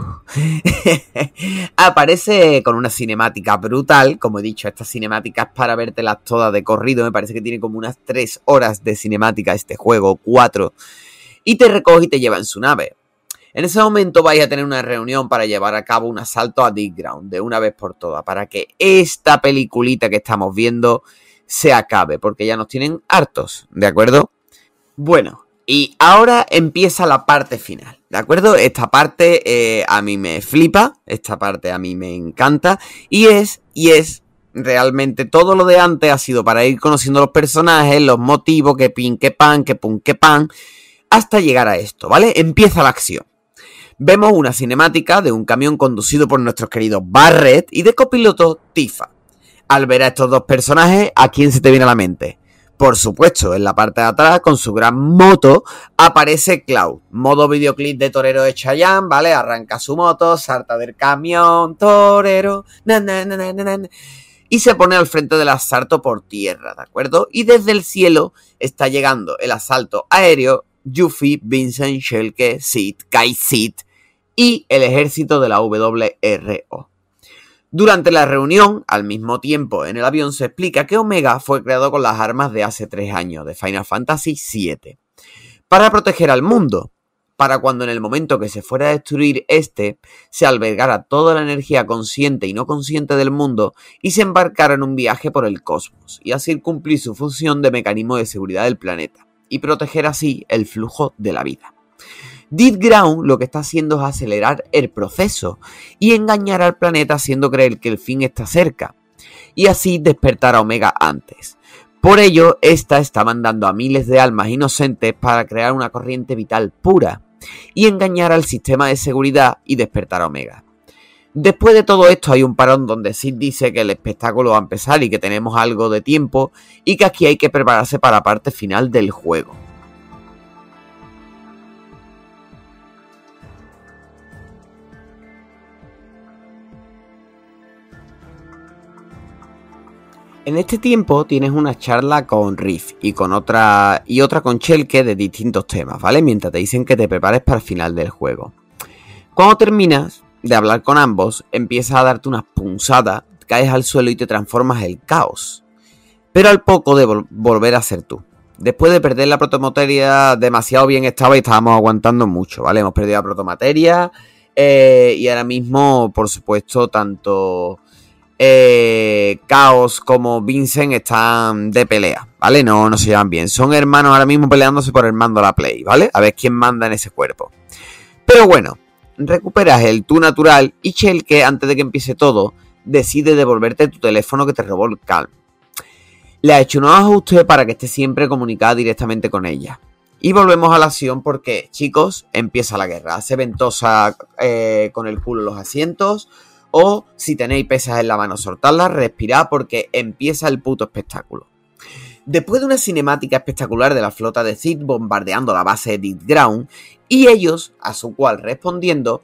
Aparece con una cinemática brutal. Como he dicho, estas cinemáticas para vértelas todas de corrido. Me parece que tiene como unas tres horas de cinemática este juego, cuatro. Y te recoge y te lleva en su nave. En ese momento vais a tener una reunión para llevar a cabo un asalto a Deep Ground de una vez por todas, para que esta peliculita que estamos viendo se acabe, porque ya nos tienen hartos, ¿de acuerdo? Bueno, y ahora empieza la parte final, ¿de acuerdo? Esta parte eh, a mí me flipa, esta parte a mí me encanta, y es, y es, realmente todo lo de antes ha sido para ir conociendo los personajes, los motivos, que pin, que pan, que pun, que pan, hasta llegar a esto, ¿vale? Empieza la acción. Vemos una cinemática de un camión conducido por nuestros queridos Barret y de copiloto Tifa. Al ver a estos dos personajes, ¿a quién se te viene a la mente? Por supuesto, en la parte de atrás, con su gran moto, aparece Cloud. Modo videoclip de Torero de Chayanne, ¿vale? Arranca su moto, salta del camión, torero, na, na, na, na, na, y se pone al frente del asalto por tierra, ¿de acuerdo? Y desde el cielo está llegando el asalto aéreo, Yuffie, Vincent, Shelke, Cait Sith y el ejército de la W R O. Durante la reunión, al mismo tiempo en el avión, se explica que Omega fue creado con las armas de hace tres años, de Final Fantasy siete, para proteger al mundo, para cuando en el momento que se fuera a destruir este, se albergara toda la energía consciente y no consciente del mundo y se embarcara en un viaje por el cosmos, y así cumplir su función de mecanismo de seguridad del planeta, y proteger así el flujo de la vida. Deep Ground lo que está haciendo es acelerar el proceso y engañar al planeta haciendo creer que el fin está cerca, y así despertar a Omega antes. Por ello, esta está mandando a miles de almas inocentes para crear una corriente vital pura y engañar al sistema de seguridad y despertar a Omega. Después de todo esto hay un parón donde Sid dice que el espectáculo va a empezar y que tenemos algo de tiempo y que aquí hay que prepararse para la parte final del juego. En este tiempo tienes una charla con Riff y con otra y otra con Shelke de distintos temas, ¿vale? Mientras te dicen que te prepares para el final del juego. Cuando terminas de hablar con ambos, empiezas a darte unas punzadas, caes al suelo y te transformas en Caos. Pero al poco de vol- volver a ser tú. Después de perder la protomateria demasiado bien estaba y estábamos aguantando mucho, ¿vale? Hemos perdido la protomateria eh, y ahora mismo, por supuesto, tanto... Eh, Caos como Vincent están de pelea, ¿vale? No, no se llevan bien. Son hermanos ahora mismo peleándose por el mando a la Play, ¿vale? A ver quién manda en ese cuerpo. Pero bueno, recuperas el tú natural y Shelke, antes de que empiece todo, decide devolverte tu teléfono que te robó el Khan. Le ha hecho unos ajustes para que esté siempre comunicada directamente con ella. Y volvemos a la acción porque, chicos, empieza la guerra. Hace ventosa eh, con el culo los asientos. O si tenéis pesas en la mano, soltadlas, respirad porque empieza el puto espectáculo. Después de una cinemática espectacular de la flota de Cid bombardeando la base de Deep Ground y ellos, a su cual respondiendo,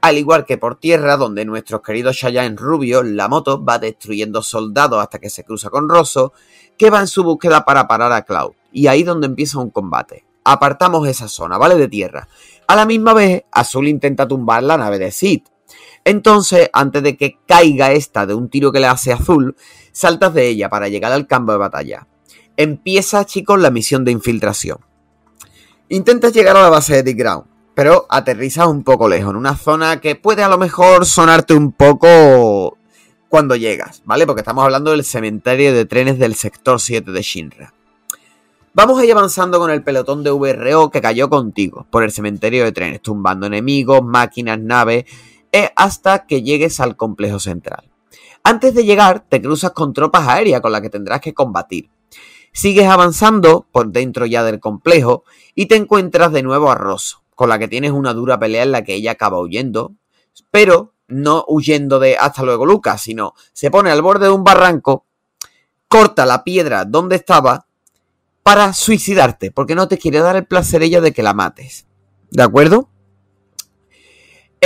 al igual que por tierra donde nuestros queridos Cheyenne Rubio, la moto, va destruyendo soldados hasta que se cruza con Rosso, que va en su búsqueda para parar a Cloud. Y ahí donde empieza un combate. Apartamos esa zona, ¿vale? De tierra. A la misma vez, Azul intenta tumbar la nave de Cid. Entonces, antes de que caiga esta de un tiro que le hace Azul, saltas de ella para llegar al campo de batalla. Empieza, chicos, la misión de infiltración. Intentas llegar a la base de Deep Ground, pero aterrizas un poco lejos, en una zona que puede a lo mejor sonarte un poco cuando llegas, ¿vale? Porque estamos hablando del cementerio de trenes del sector siete de Shinra. Vamos a ir avanzando con el pelotón de W R O que cayó contigo por el cementerio de trenes, tumbando enemigos, máquinas, naves... hasta que llegues al complejo central. Antes de llegar, te cruzas con tropas aéreas con las que tendrás que combatir. Sigues avanzando por dentro ya del complejo y te encuentras de nuevo a Rosso, con la que tienes una dura pelea en la que ella acaba huyendo, pero no huyendo de hasta luego Lucas, sino se pone al borde de un barranco, corta la piedra donde estaba para suicidarte, porque no te quiere dar el placer ella de que la mates. ¿De acuerdo?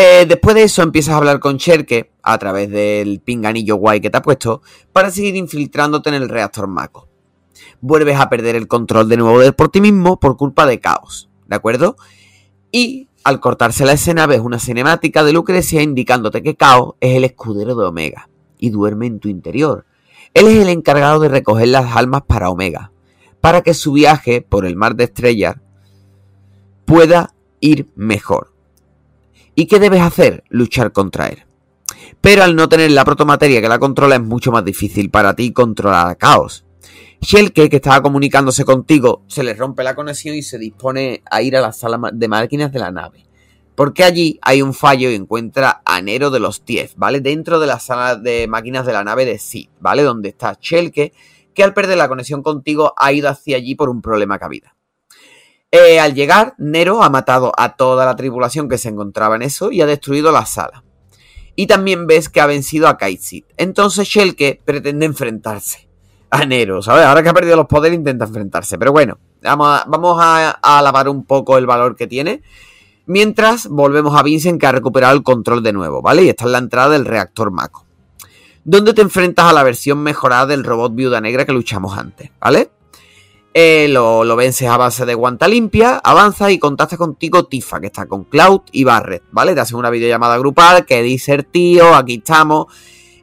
Eh, después de eso empiezas a hablar con Shelke a través del pinganillo guay que te ha puesto para seguir infiltrándote en el reactor Mako. Vuelves a perder el control de nuevo por ti mismo por culpa de Caos, ¿de acuerdo? Y al cortarse la escena ves una cinemática de Lucrecia indicándote que Caos es el escudero de Omega y duerme en tu interior. Él es el encargado de recoger las almas para Omega, para que su viaje por el mar de estrellas pueda ir mejor. ¿Y qué debes hacer? Luchar contra él. Pero al no tener la protomateria que la controla es mucho más difícil para ti controlar a Caos. Shelke, que estaba comunicándose contigo, se le rompe la conexión y se dispone a ir a la sala de máquinas de la nave. Porque allí hay un fallo y encuentra a Nero de los Tief, ¿vale? Dentro de la sala de máquinas de la nave de Cid, ¿vale? Donde está Shelke, que al perder la conexión contigo ha ido hacia allí por un problema cabida. Eh, al llegar, Nero ha matado a toda la tripulación que se encontraba en eso y ha destruido la sala. Y también ves que ha vencido a Cait Sith. Entonces Shelke pretende enfrentarse a Nero, ¿sabes? Ahora que ha perdido los poderes intenta enfrentarse. Pero bueno, vamos a, vamos a, a alabar un poco el valor que tiene. Mientras volvemos a Vincent, que ha recuperado el control de nuevo, ¿vale? Y está en la entrada del reactor Mako, donde te enfrentas a la versión mejorada del robot Viuda Negra que luchamos antes, ¿vale? Eh, lo, lo vences a base de guanta limpia, avanza y contacta contigo Tifa, que está con Cloud y Barret, ¿vale? Te hacen una videollamada grupal que dice, tío, aquí estamos,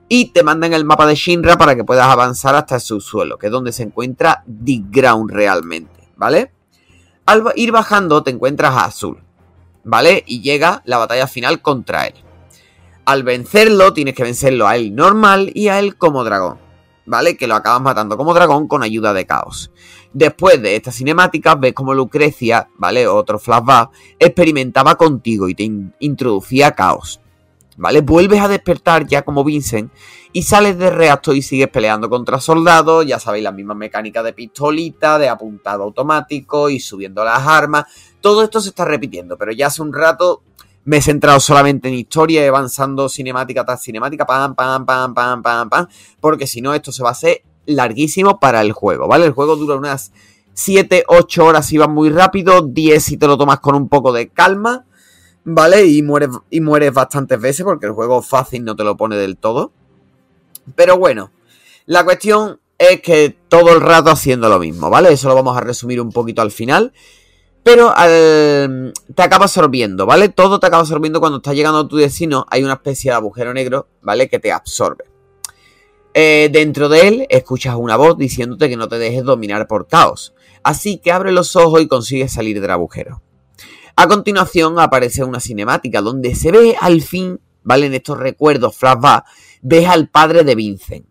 y te mandan el mapa de Shinra para que puedas avanzar hasta el subsuelo, que es donde se encuentra Deep Ground realmente, ¿vale? Al ir bajando te encuentras a Azul, ¿vale? Y llega la batalla final contra él. Al vencerlo tienes que vencerlo a él normal y a él como dragón, ¿vale? Que lo acabas matando como dragón con ayuda de Caos. Después de estas cinemáticas ves como Lucrecia, ¿vale? Otro flashback, experimentaba contigo y te in- introducía a Caos, ¿vale? Vuelves a despertar ya como Vincent y sales de reactor y sigues peleando contra soldados. Ya sabéis, las mismas mecánicas de pistolita, de apuntado automático y subiendo las armas. Todo esto se está repitiendo, pero ya hace un rato me he centrado solamente en historia, avanzando cinemática tras cinemática, pam, pam, pam, pam, pam, pam, porque si no esto se va a hacer larguísimo para el juego, ¿vale? El juego dura unas siete ocho horas si vas muy rápido, diez si te lo tomas con un poco de calma, ¿vale? Y mueres, y mueres bastantes veces porque el juego fácil no te lo pone del todo. Pero bueno, la cuestión es que todo el rato haciendo lo mismo, ¿vale? Eso lo vamos a resumir un poquito al final. Pero al, te acaba absorbiendo, ¿vale? Todo te acaba absorbiendo cuando estás llegando a tu destino. Hay una especie de agujero negro, ¿vale? Que te absorbe. Eh, dentro de él escuchas una voz diciéndote que no te dejes dominar por Caos. Así que abre los ojos y consigues salir del agujero. A continuación aparece una cinemática donde se ve al fin, ¿vale? En estos recuerdos flashback, ves al padre de Vincent,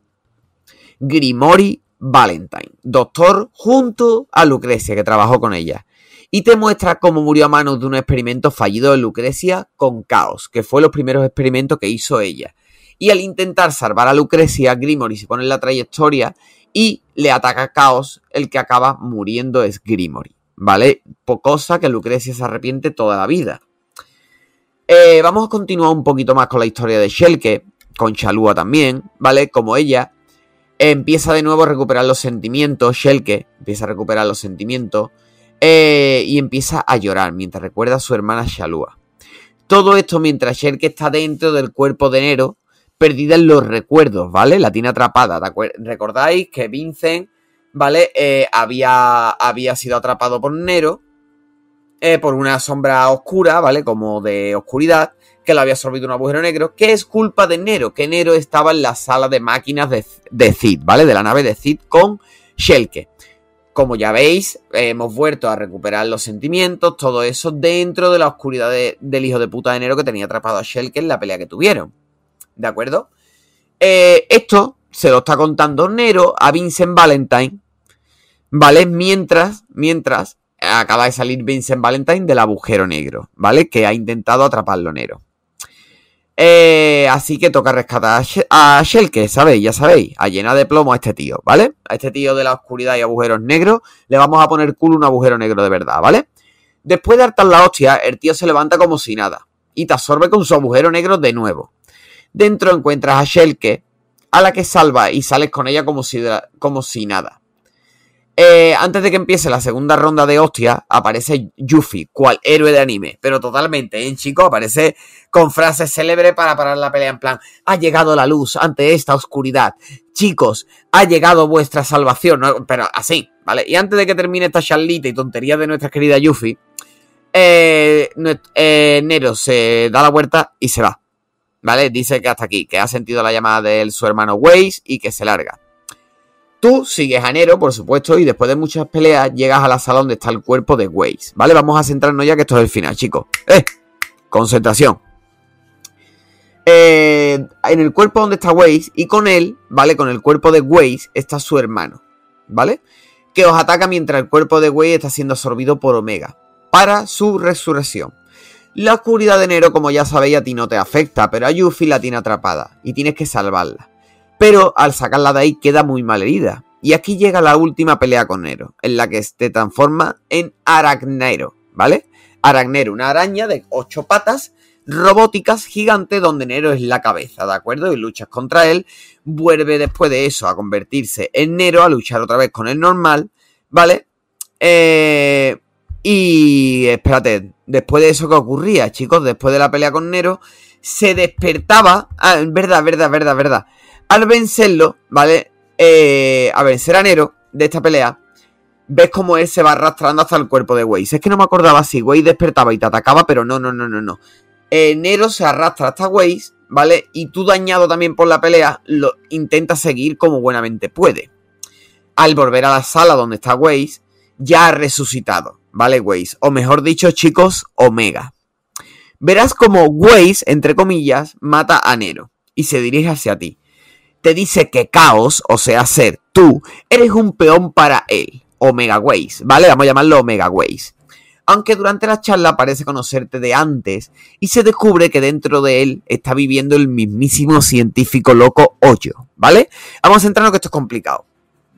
Grimoire Valentine, doctor junto a Lucrecia, que trabajó con ella. Y te muestra cómo murió a manos de un experimento fallido de Lucrecia con Caos, que fue los primeros experimentos que hizo ella. Y al intentar salvar a Lucrecia, Grimoire se pone en la trayectoria y le ataca a Caos, el que acaba muriendo es Grimoire, ¿vale? Cosa que Lucrecia se arrepiente toda la vida. Eh, vamos a continuar un poquito más con la historia de Shelke, con Shalua también, ¿vale? Como ella empieza de nuevo a recuperar los sentimientos, Shelke empieza a recuperar los sentimientos eh, y empieza a llorar mientras recuerda a su hermana Shalua. Todo esto mientras Shelke está dentro del cuerpo de Nero, perdida en los recuerdos, ¿vale? La tiene atrapada. ¿Recordáis que Vincent, ¿vale? Eh, había, había sido atrapado por Nero, eh, por una sombra oscura, ¿vale? Como de oscuridad, que lo había absorbido un agujero negro, que es culpa de Nero, que Nero estaba en la sala de máquinas de, de Cid, ¿vale? De la nave de Cid con Shelke. Como ya veis, eh, hemos vuelto a recuperar los sentimientos, todo eso dentro de la oscuridad de, del hijo de puta de Nero que tenía atrapado a Shelke en la pelea que tuvieron, ¿de acuerdo? Eh, esto se lo está contando Nero a Vincent Valentine, ¿vale? Mientras, mientras acaba de salir Vincent Valentine del agujero negro, ¿vale? Que ha intentado atraparlo Nero. Eh, así que toca rescatar a, She- a Shelke, ¿sabéis? Ya sabéis, a llenar de plomo a este tío, ¿vale? A este tío de la oscuridad y agujeros negros le vamos a poner culo un agujero negro de verdad, ¿vale? Después de hartar la hostia, el tío se levanta como si nada y te absorbe con su agujero negro de nuevo. Dentro encuentras a Shelke, a la que salva y sales con ella como si, como si nada. Eh, antes de que empiece la segunda ronda de hostia, aparece Yuffie, cual héroe de anime, pero totalmente, ¿eh, chicos? Aparece con frases célebres para parar la pelea en plan, ha llegado la luz ante esta oscuridad, chicos, ha llegado vuestra salvación, ¿no? Pero así, ¿vale? Y antes de que termine esta charlita y tontería de nuestra querida Yuffie, eh, eh, Nero se da la vuelta y se va, ¿vale? Dice que hasta aquí, que ha sentido la llamada de su hermano Weiss y que se larga. Tú sigues a Nero, por supuesto, y después de muchas peleas llegas a la sala donde está el cuerpo de Weiss, ¿vale? Vamos a centrarnos ya que esto es el final, chicos. ¡Eh! Concentración. Eh, en el cuerpo donde está Weiss y con él, ¿vale? Con el cuerpo de Weiss está su hermano, ¿vale? Que os ataca mientras el cuerpo de Weiss está siendo absorbido por Omega para su resurrección. La oscuridad de Nero, como ya sabéis, a ti no te afecta, pero a Yuffie la tiene atrapada y tienes que salvarla. Pero al sacarla de ahí queda muy mal herida. Y aquí llega la última pelea con Nero, en la que te transforma en Aragnero, ¿vale? Aragnero, una araña de ocho patas robóticas gigante donde Nero es la cabeza, ¿de acuerdo? Y luchas contra él, vuelve después de eso a convertirse en Nero, a luchar otra vez con el normal, ¿vale? Eh... Y espérate, después de eso que ocurría, chicos, después de la pelea con Nero, se despertaba, ah, verdad, verdad, verdad, verdad, al vencerlo, ¿vale? Eh, a vencer a Nero de esta pelea, ves como él se va arrastrando hasta el cuerpo de Weiss. Es que no me acordaba si Weiss despertaba y te atacaba, pero no, no, no, no, no. Eh, Nero se arrastra hasta Weiss, ¿vale? Y tú, dañado también por la pelea, lo intenta seguir como buenamente puede. Al volver a la sala donde está Weiss, ya ha resucitado, ¿vale, Weiss? O mejor dicho, chicos, Omega. Verás como Weiss, entre comillas, mata a Nero y se dirige hacia ti. Te dice que Caos, o sea, ser tú, eres un peón para él, Omega Weiss, ¿vale? Vamos a llamarlo Omega Weiss. Aunque durante la charla parece conocerte de antes y se descubre que dentro de él está viviendo el mismísimo científico loco Hojo, ¿vale? Vamos a centrarnos que esto es complicado,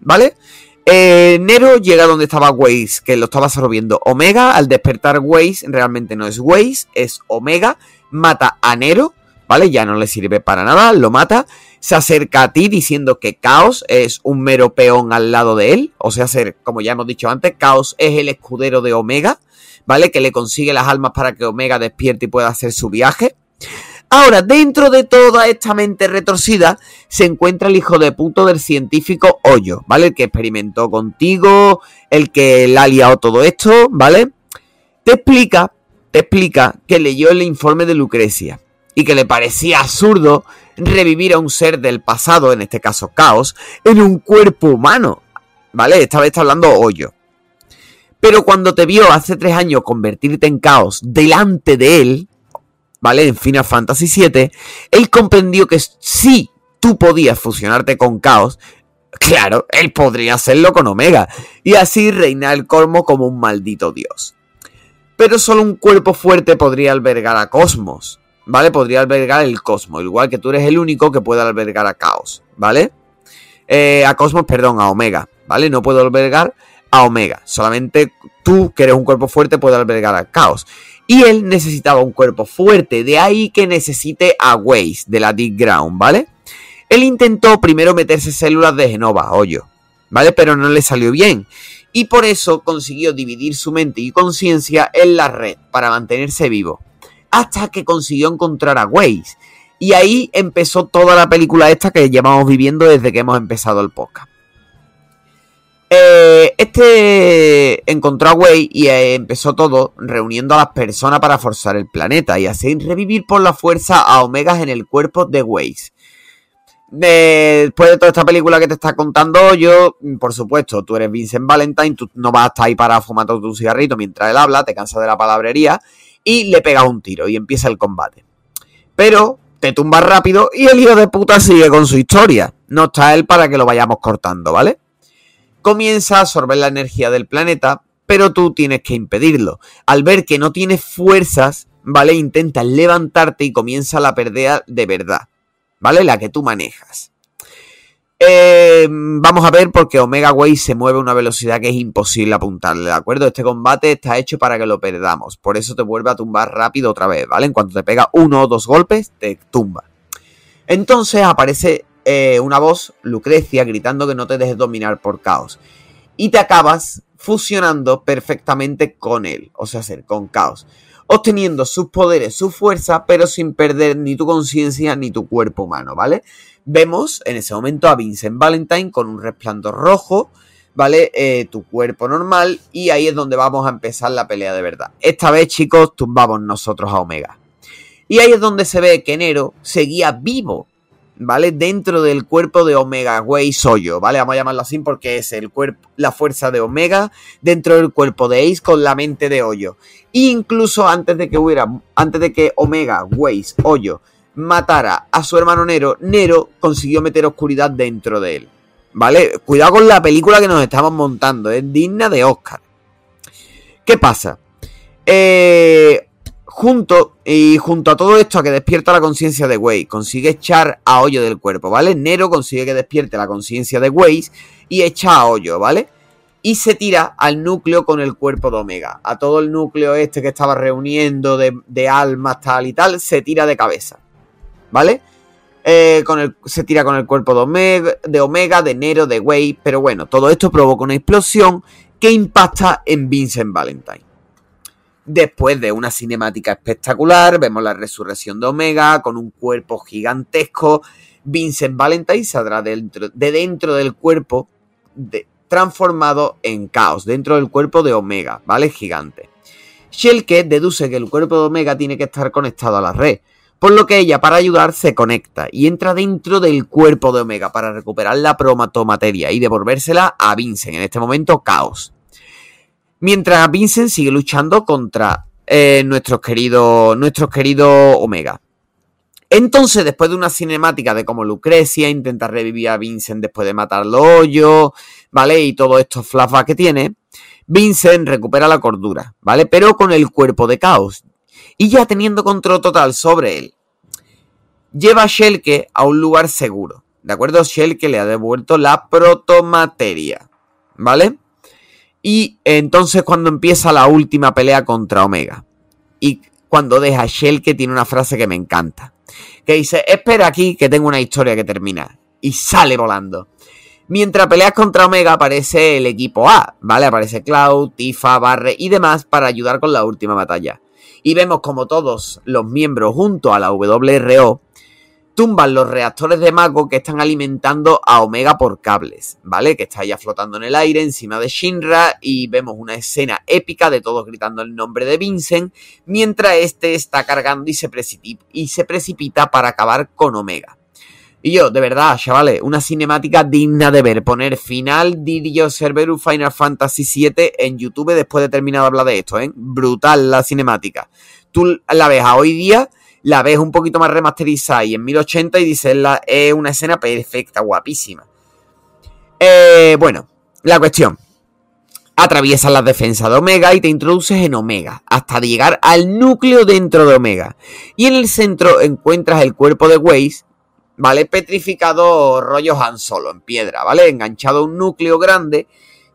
¿vale? Eh, Nero llega donde estaba Weiss, que lo estaba absorbiendo Omega. Al despertar Weiss, realmente no es Weiss, es Omega. Mata a Nero, ¿vale? Ya no le sirve para nada, lo mata. Se acerca a ti diciendo que Caos es un mero peón al lado de él. O sea, ser, como ya hemos dicho antes, Caos es el escudero de Omega, ¿vale? Que le consigue las almas para que Omega despierte y pueda hacer su viaje. Ahora, dentro de toda esta mente retorcida, se encuentra el hijo de puto del científico Hojo, ¿vale? El que experimentó contigo, el que le ha liado todo esto, ¿vale? Te explica, te explica que leyó el informe de Lucrecia y que le parecía absurdo revivir a un ser del pasado, en este caso Caos, en un cuerpo humano, ¿vale? Esta vez está hablando Hojo. Pero cuando te vio hace tres años convertirte en Caos delante de él, ¿vale? En Final Fantasy siete, él comprendió que si tú podías fusionarte con Caos, claro, él podría hacerlo con Omega, y así reinar el Cosmos como un maldito dios. Pero solo un cuerpo fuerte podría albergar a Cosmos, ¿vale? Podría albergar el Cosmos, igual que tú eres el único que puede albergar a Caos, ¿vale? Eh, a Cosmos, perdón, a Omega, ¿vale? No puedo albergar a Omega, solamente tú, que eres un cuerpo fuerte, puedes albergar a Caos. Y él necesitaba un cuerpo fuerte, de ahí que necesite a Weiss, de la Deep Ground, ¿vale? Él intentó primero meterse células de Jenova, Hojo, ¿vale? Pero no le salió bien. Y por eso consiguió dividir su mente y conciencia en la red, para mantenerse vivo. Hasta que consiguió encontrar a Weiss. Y ahí empezó toda la película esta que llevamos viviendo desde que hemos empezado el podcast. Eh, este encontró a Weiss y eh, empezó todo reuniendo a las personas para forzar el planeta y así revivir por la fuerza a Omegas en el cuerpo de Weiss. Eh, después de toda esta película que te está contando yo, por supuesto, tú eres Vincent Valentine, tú no vas a estar ahí para fumar todo tu cigarrito mientras él habla, te cansas de la palabrería y le pegas un tiro y empieza el combate. Pero te tumbas rápido y el hijo de puta sigue con su historia. No está él para que lo vayamos cortando, ¿vale? Comienza a absorber la energía del planeta, pero tú tienes que impedirlo. Al ver que no tienes fuerzas, ¿vale? Intentas levantarte y comienza la pelea de verdad, ¿vale? La que tú manejas. Eh, vamos a ver porque Omega Weiss se mueve a una velocidad que es imposible apuntarle, ¿de acuerdo? Este combate está hecho para que lo perdamos, por eso te vuelve a tumbar rápido otra vez, ¿vale? En cuanto te pega uno o dos golpes, te tumba. Entonces aparece Eh, una voz, Lucrecia, gritando que no te dejes dominar por Caos. Y te acabas fusionando perfectamente con él, o sea, ser con Caos, obteniendo sus poderes, su fuerza, pero sin perder ni tu conciencia ni tu cuerpo humano, ¿vale? Vemos en ese momento a Vincent Valentine con un resplandor rojo, ¿vale? Eh, tu cuerpo normal, y ahí es donde vamos a empezar la pelea de verdad. Esta vez, chicos, tumbamos nosotros a Omega. Y ahí es donde se ve que Nero seguía vivo, ¿vale? Dentro del cuerpo de Omega Weiss Hojo, ¿vale? Vamos a llamarlo así porque es el cuerpo, la fuerza de Omega dentro del cuerpo de Ace con la mente de Hojo. Incluso antes de que hubiera, antes de que Omega Weiss Hojo matara a su hermano Nero, Nero consiguió meter oscuridad dentro de él, ¿vale? Cuidado con la película que nos estamos montando, es digna de Oscar. ¿Qué pasa? Eh... Junto, y junto a todo esto, a que despierta la conciencia de Weiss, consigue echar a Hojo del cuerpo, ¿vale? Nero consigue que despierte la conciencia de Weiss y echa a Hojo, ¿vale? Y se tira al núcleo con el cuerpo de Omega. A todo el núcleo este que estaba reuniendo de, de almas tal y tal, se tira de cabeza, ¿vale? Eh, con el, se tira con el cuerpo de Omega, de Omega, de Nero, de Weiss, pero bueno, todo esto provoca una explosión que impacta en Vincent Valentine. Después de una cinemática espectacular, vemos la resurrección de Omega con un cuerpo gigantesco. Vincent Valentine saldrá dentro, de dentro del cuerpo de, transformado en Caos, dentro del cuerpo de Omega, ¿vale? Gigante. Shelke deduce que el cuerpo de Omega tiene que estar conectado a la red, Por lo que ella, para ayudar, se conecta y entra dentro del cuerpo de Omega para recuperar la promatomateria y devolvérsela a Vincent, en este momento Caos. Mientras Vincent sigue luchando contra eh, nuestros queridos nuestros queridos Omega. Entonces, después de una cinemática de cómo Lucrecia intenta revivir a Vincent después de matarlo Hojo, ¿vale? Y todos estos flashbacks que tiene, Vincent recupera la cordura, ¿vale? Pero con el cuerpo de Caos. Y ya teniendo control total sobre él, lleva a Shelke a un lugar seguro, ¿de acuerdo? Shelke le ha devuelto la protomateria, ¿vale? Y entonces cuando empieza la última pelea contra Omega. Y cuando deja a Shelke tiene una frase que me encanta, que dice: espera aquí que tengo una historia que termina. Y sale volando. Mientras peleas contra Omega aparece el equipo A, ¿vale? Aparece Cloud, Tifa, Barret y demás para ayudar con la última batalla. Y vemos como todos los miembros junto a la W R O tumban los reactores de Mako que están alimentando a Omega por cables, ¿vale? Que está ya flotando en el aire encima de Shinra y vemos una escena épica de todos gritando el nombre de Vincent mientras este está cargando y se precipita, y se precipita para acabar con Omega. Y yo, de verdad, chavales, una cinemática digna de ver. Poner final Dirge of Cerberus Final Fantasy siete en YouTube después de terminar de hablar de esto, ¿eh? Brutal la cinemática. Tú la ves a hoy día, la ves un poquito más remasterizada y en mil ochenta y dices, la, es una escena perfecta, guapísima. Eh, bueno, la cuestión. Atraviesas las defensas de Omega y te introduces en Omega hasta llegar al núcleo dentro de Omega. Y en el centro encuentras el cuerpo de Weiss, ¿vale? Petrificado rollo Han Solo, en piedra, ¿vale? Enganchado a un núcleo grande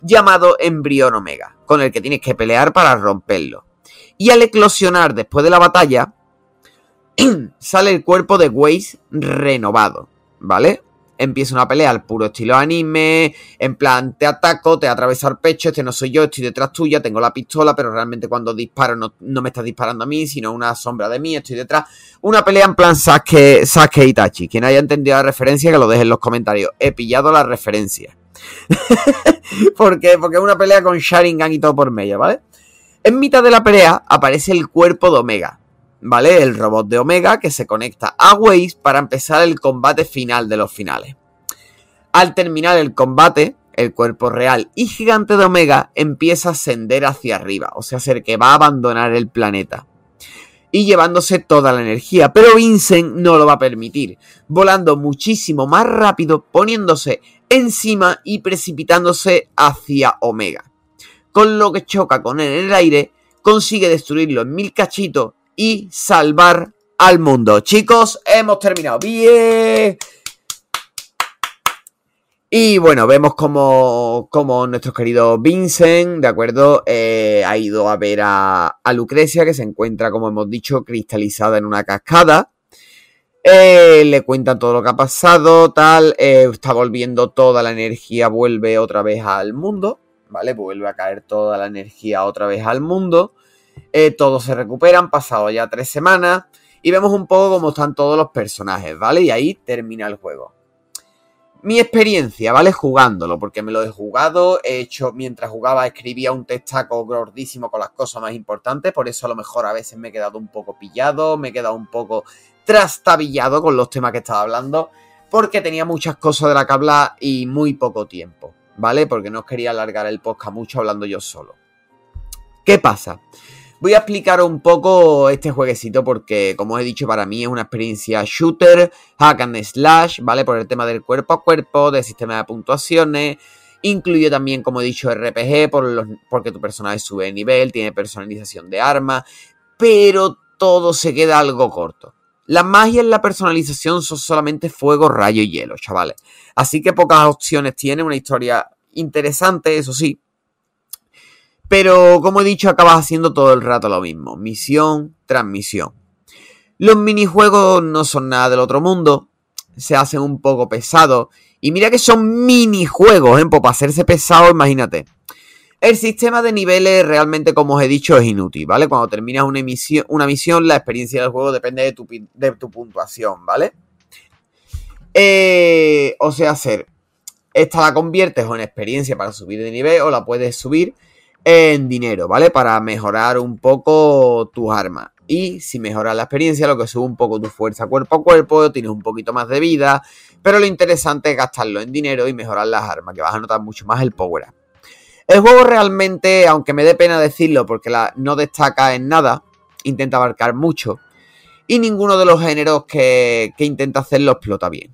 llamado embrión Omega, con el que tienes que pelear para romperlo. Y al eclosionar después de la batalla, sale el cuerpo de Weiss renovado, ¿vale? Empieza una pelea al puro estilo anime, en plan, te ataco, te atraveso el pecho, este no soy yo, estoy detrás tuya, tengo la pistola, pero realmente cuando disparo no, no me estás disparando a mí, sino una sombra de mí, estoy detrás. Una pelea en plan Sasuke, Sasuke Itachi. Quien haya entendido la referencia, que lo deje en los comentarios. He pillado la referencia. ¿Por qué? Porque es una pelea con Sharingan y todo por medio, ¿vale? En mitad de la pelea aparece el cuerpo de Omega, ¿vale? El robot de Omega que se conecta a Weiss para empezar el combate final de los finales. Al terminar el combate, el cuerpo real y gigante de Omega empieza a ascender hacia arriba, o sea, ser que va a abandonar el planeta y llevándose toda la energía, pero Vincent no lo va a permitir, volando muchísimo más rápido, poniéndose encima y precipitándose hacia Omega. Con lo que choca con él en el aire, consigue destruirlo en mil cachitos y salvar al mundo. Chicos, hemos terminado. ¡Bien! Y bueno, vemos como, como nuestro querido Vincent, ¿de acuerdo? Eh, ha ido a ver a, a Lucrecia, que se encuentra, como hemos dicho, cristalizada en una cascada. Eh, le cuenta todo lo que ha pasado, tal. Eh, está volviendo toda la energía, vuelve otra vez al mundo, ¿vale? Vuelve a caer toda la energía otra vez al mundo. Eh, todos se recuperan, pasado ya tres semanas, y vemos un poco cómo están todos los personajes, ¿vale? Y ahí termina el juego. Mi experiencia, ¿vale? Jugándolo, porque me lo he jugado, he hecho, mientras jugaba escribía un textaco gordísimo con las cosas más importantes, por eso a lo mejor a veces me he quedado un poco pillado, me he quedado un poco trastabillado con los temas que estaba hablando, porque tenía muchas cosas de las que hablar y muy poco tiempo, ¿vale? Porque no quería alargar el podcast mucho hablando yo solo. ¿Qué pasa? Voy a explicaros un poco este jueguecito porque, como os he dicho, para mí es una experiencia shooter, hack and slash, ¿vale? Por el tema del cuerpo a cuerpo, del sistema de puntuaciones. Incluye también, como he dicho, R P G, por los, porque tu personaje sube de nivel, tiene personalización de armas, pero todo se queda algo corto. La magia en la personalización son solamente fuego, rayo y hielo, chavales. Así que pocas opciones tiene, una historia interesante, eso sí. Pero, como he dicho, acabas haciendo todo el rato lo mismo. Misión, transmisión. Los minijuegos no son nada del otro mundo. Se hacen un poco pesados. Y mira que son minijuegos, ¿eh? Para hacerse pesado, imagínate. El sistema de niveles realmente, como os he dicho, es inútil, ¿vale? Cuando terminas una misión, una misión la experiencia del juego depende de tu, de tu puntuación, ¿vale? Eh, o sea, hacer... Esta la conviertes o en experiencia para subir de nivel o la puedes subir en dinero, ¿vale? Para mejorar un poco tus armas. y si mejoras la experiencia, lo que sube un poco tu fuerza cuerpo a cuerpo, tienes un poquito más de vida, pero lo interesante es gastarlo en dinero y mejorar las armas, que vas a notar mucho más el power up. El juego realmente, aunque me dé pena decirlo porque la, no destaca en nada, intenta abarcar mucho y ninguno de los géneros que, que intenta hacer lo explota bien.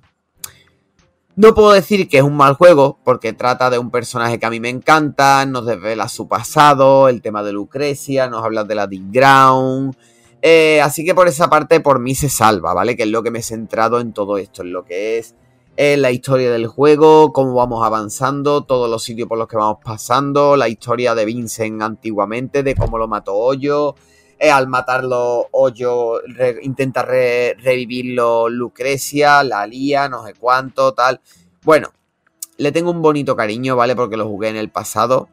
No puedo decir que es un mal juego, porque trata de un personaje que a mí me encanta, nos desvela su pasado, el tema de Lucrecia, nos habla de la Deep Ground. Eh, así que por esa parte por mí se salva, ¿vale? Que es lo que me he centrado en todo esto, en lo que es eh, la historia del juego, cómo vamos avanzando, todos los sitios por los que vamos pasando, la historia de Vincent antiguamente, de cómo lo mató Hojo. Eh, al matarlo Hojo re, intenta re, revivirlo Lucrecia, la lía, no sé cuánto, tal. Bueno, le tengo un bonito cariño, ¿vale? Porque lo jugué en el pasado.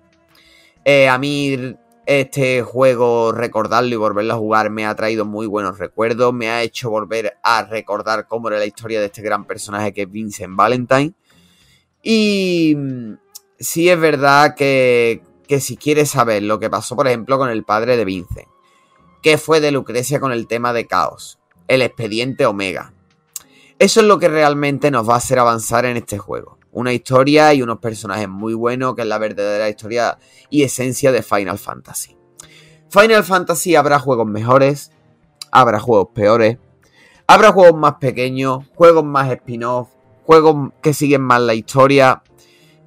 Eh, a mí este juego, recordarlo y volverlo a jugar, me ha traído muy buenos recuerdos. Me ha hecho volver a recordar cómo era la historia de este gran personaje que es Vincent Valentine. Y sí es verdad que, que si quieres saber lo que pasó, por ejemplo, con el padre de Vincent, qué fue de Lucrecia con el tema de Caos, el expediente Omega. Eso es lo que realmente nos va a hacer avanzar en este juego. Una historia y unos personajes muy buenos, que es la verdadera historia y esencia de Final Fantasy. Final Fantasy habrá juegos mejores, habrá juegos peores, habrá juegos más pequeños, juegos más spin-off, juegos que siguen más la historia.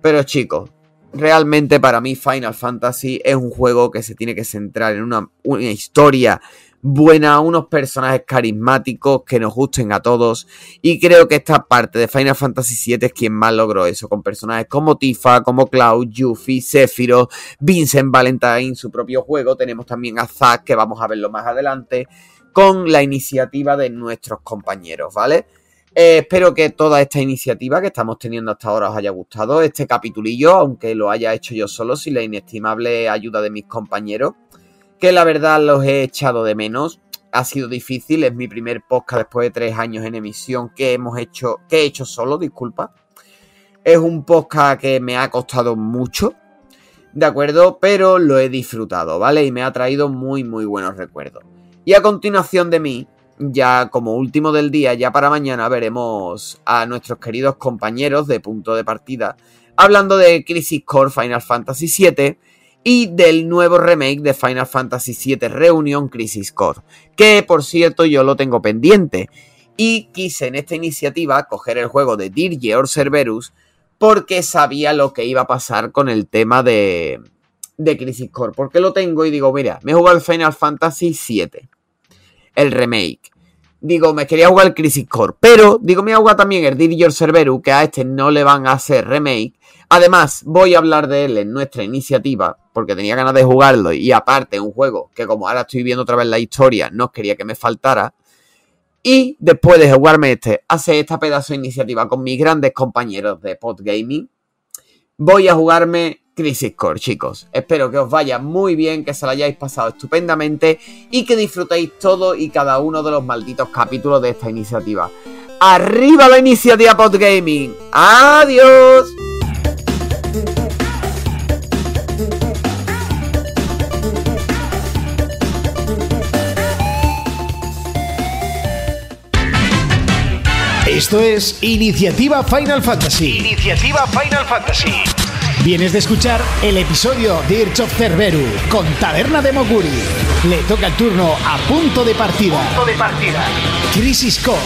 Pero chicos, realmente para mí Final Fantasy es un juego que se tiene que centrar en una, una historia buena, unos personajes carismáticos que nos gusten a todos, y creo que esta parte de Final Fantasy siete es quien más logró eso, con personajes como Tifa, como Cloud, Yuffie, Sephiroth, Vincent Valentine, su propio juego. Tenemos también a Zack, que vamos a verlo más adelante, con la iniciativa de nuestros compañeros, ¿vale? Eh, espero que toda esta iniciativa que estamos teniendo hasta ahora os haya gustado. Este capitulillo, aunque lo haya hecho yo solo, sin la inestimable ayuda de mis compañeros, que la verdad los he echado de menos. Ha sido difícil, es mi primer podcast después de tres años en emisión que hemos hecho, que he hecho solo, disculpa. Es un podcast que me ha costado mucho, ¿de acuerdo? Pero lo he disfrutado, ¿vale? Y me ha traído muy, muy buenos recuerdos. Y a continuación de mí, ya como último del día, ya para mañana veremos a nuestros queridos compañeros de Punto de Partida hablando de Crisis Core Final Fantasy siete y del nuevo remake de Final Fantasy siete Reunion Crisis Core, que por cierto yo lo tengo pendiente y quise en esta iniciativa coger el juego de Dirge of Cerberus porque sabía lo que iba a pasar con el tema de, de Crisis Core, porque lo tengo y digo, mira, me he jugado el Final Fantasy siete, el remake. Digo, me quería jugar el Crisis Core, pero digo, me voy a jugar también el Dirge of Cerberus, que a este no le van a hacer remake. Además, voy a hablar de él en nuestra iniciativa, porque tenía ganas de jugarlo. Y aparte, un juego que, como ahora estoy viendo otra vez la historia, no quería que me faltara. Y después de jugarme este, hacer esta pedazo de iniciativa con mis grandes compañeros de Podgaming, voy a jugarme Crisis Core, chicos. Espero que os vaya muy bien, que se lo hayáis pasado estupendamente y que disfrutéis todo y cada uno de los malditos capítulos de esta iniciativa. ¡Arriba la iniciativa Podgaming! ¡Adiós! Esto es Iniciativa Final Fantasy. Iniciativa Final Fantasy. Vienes de escuchar el episodio de Dirge of Cerberus con Taberna de Moguri. Le toca el turno a Punto de Partida. Punto de Partida. Crisis Core.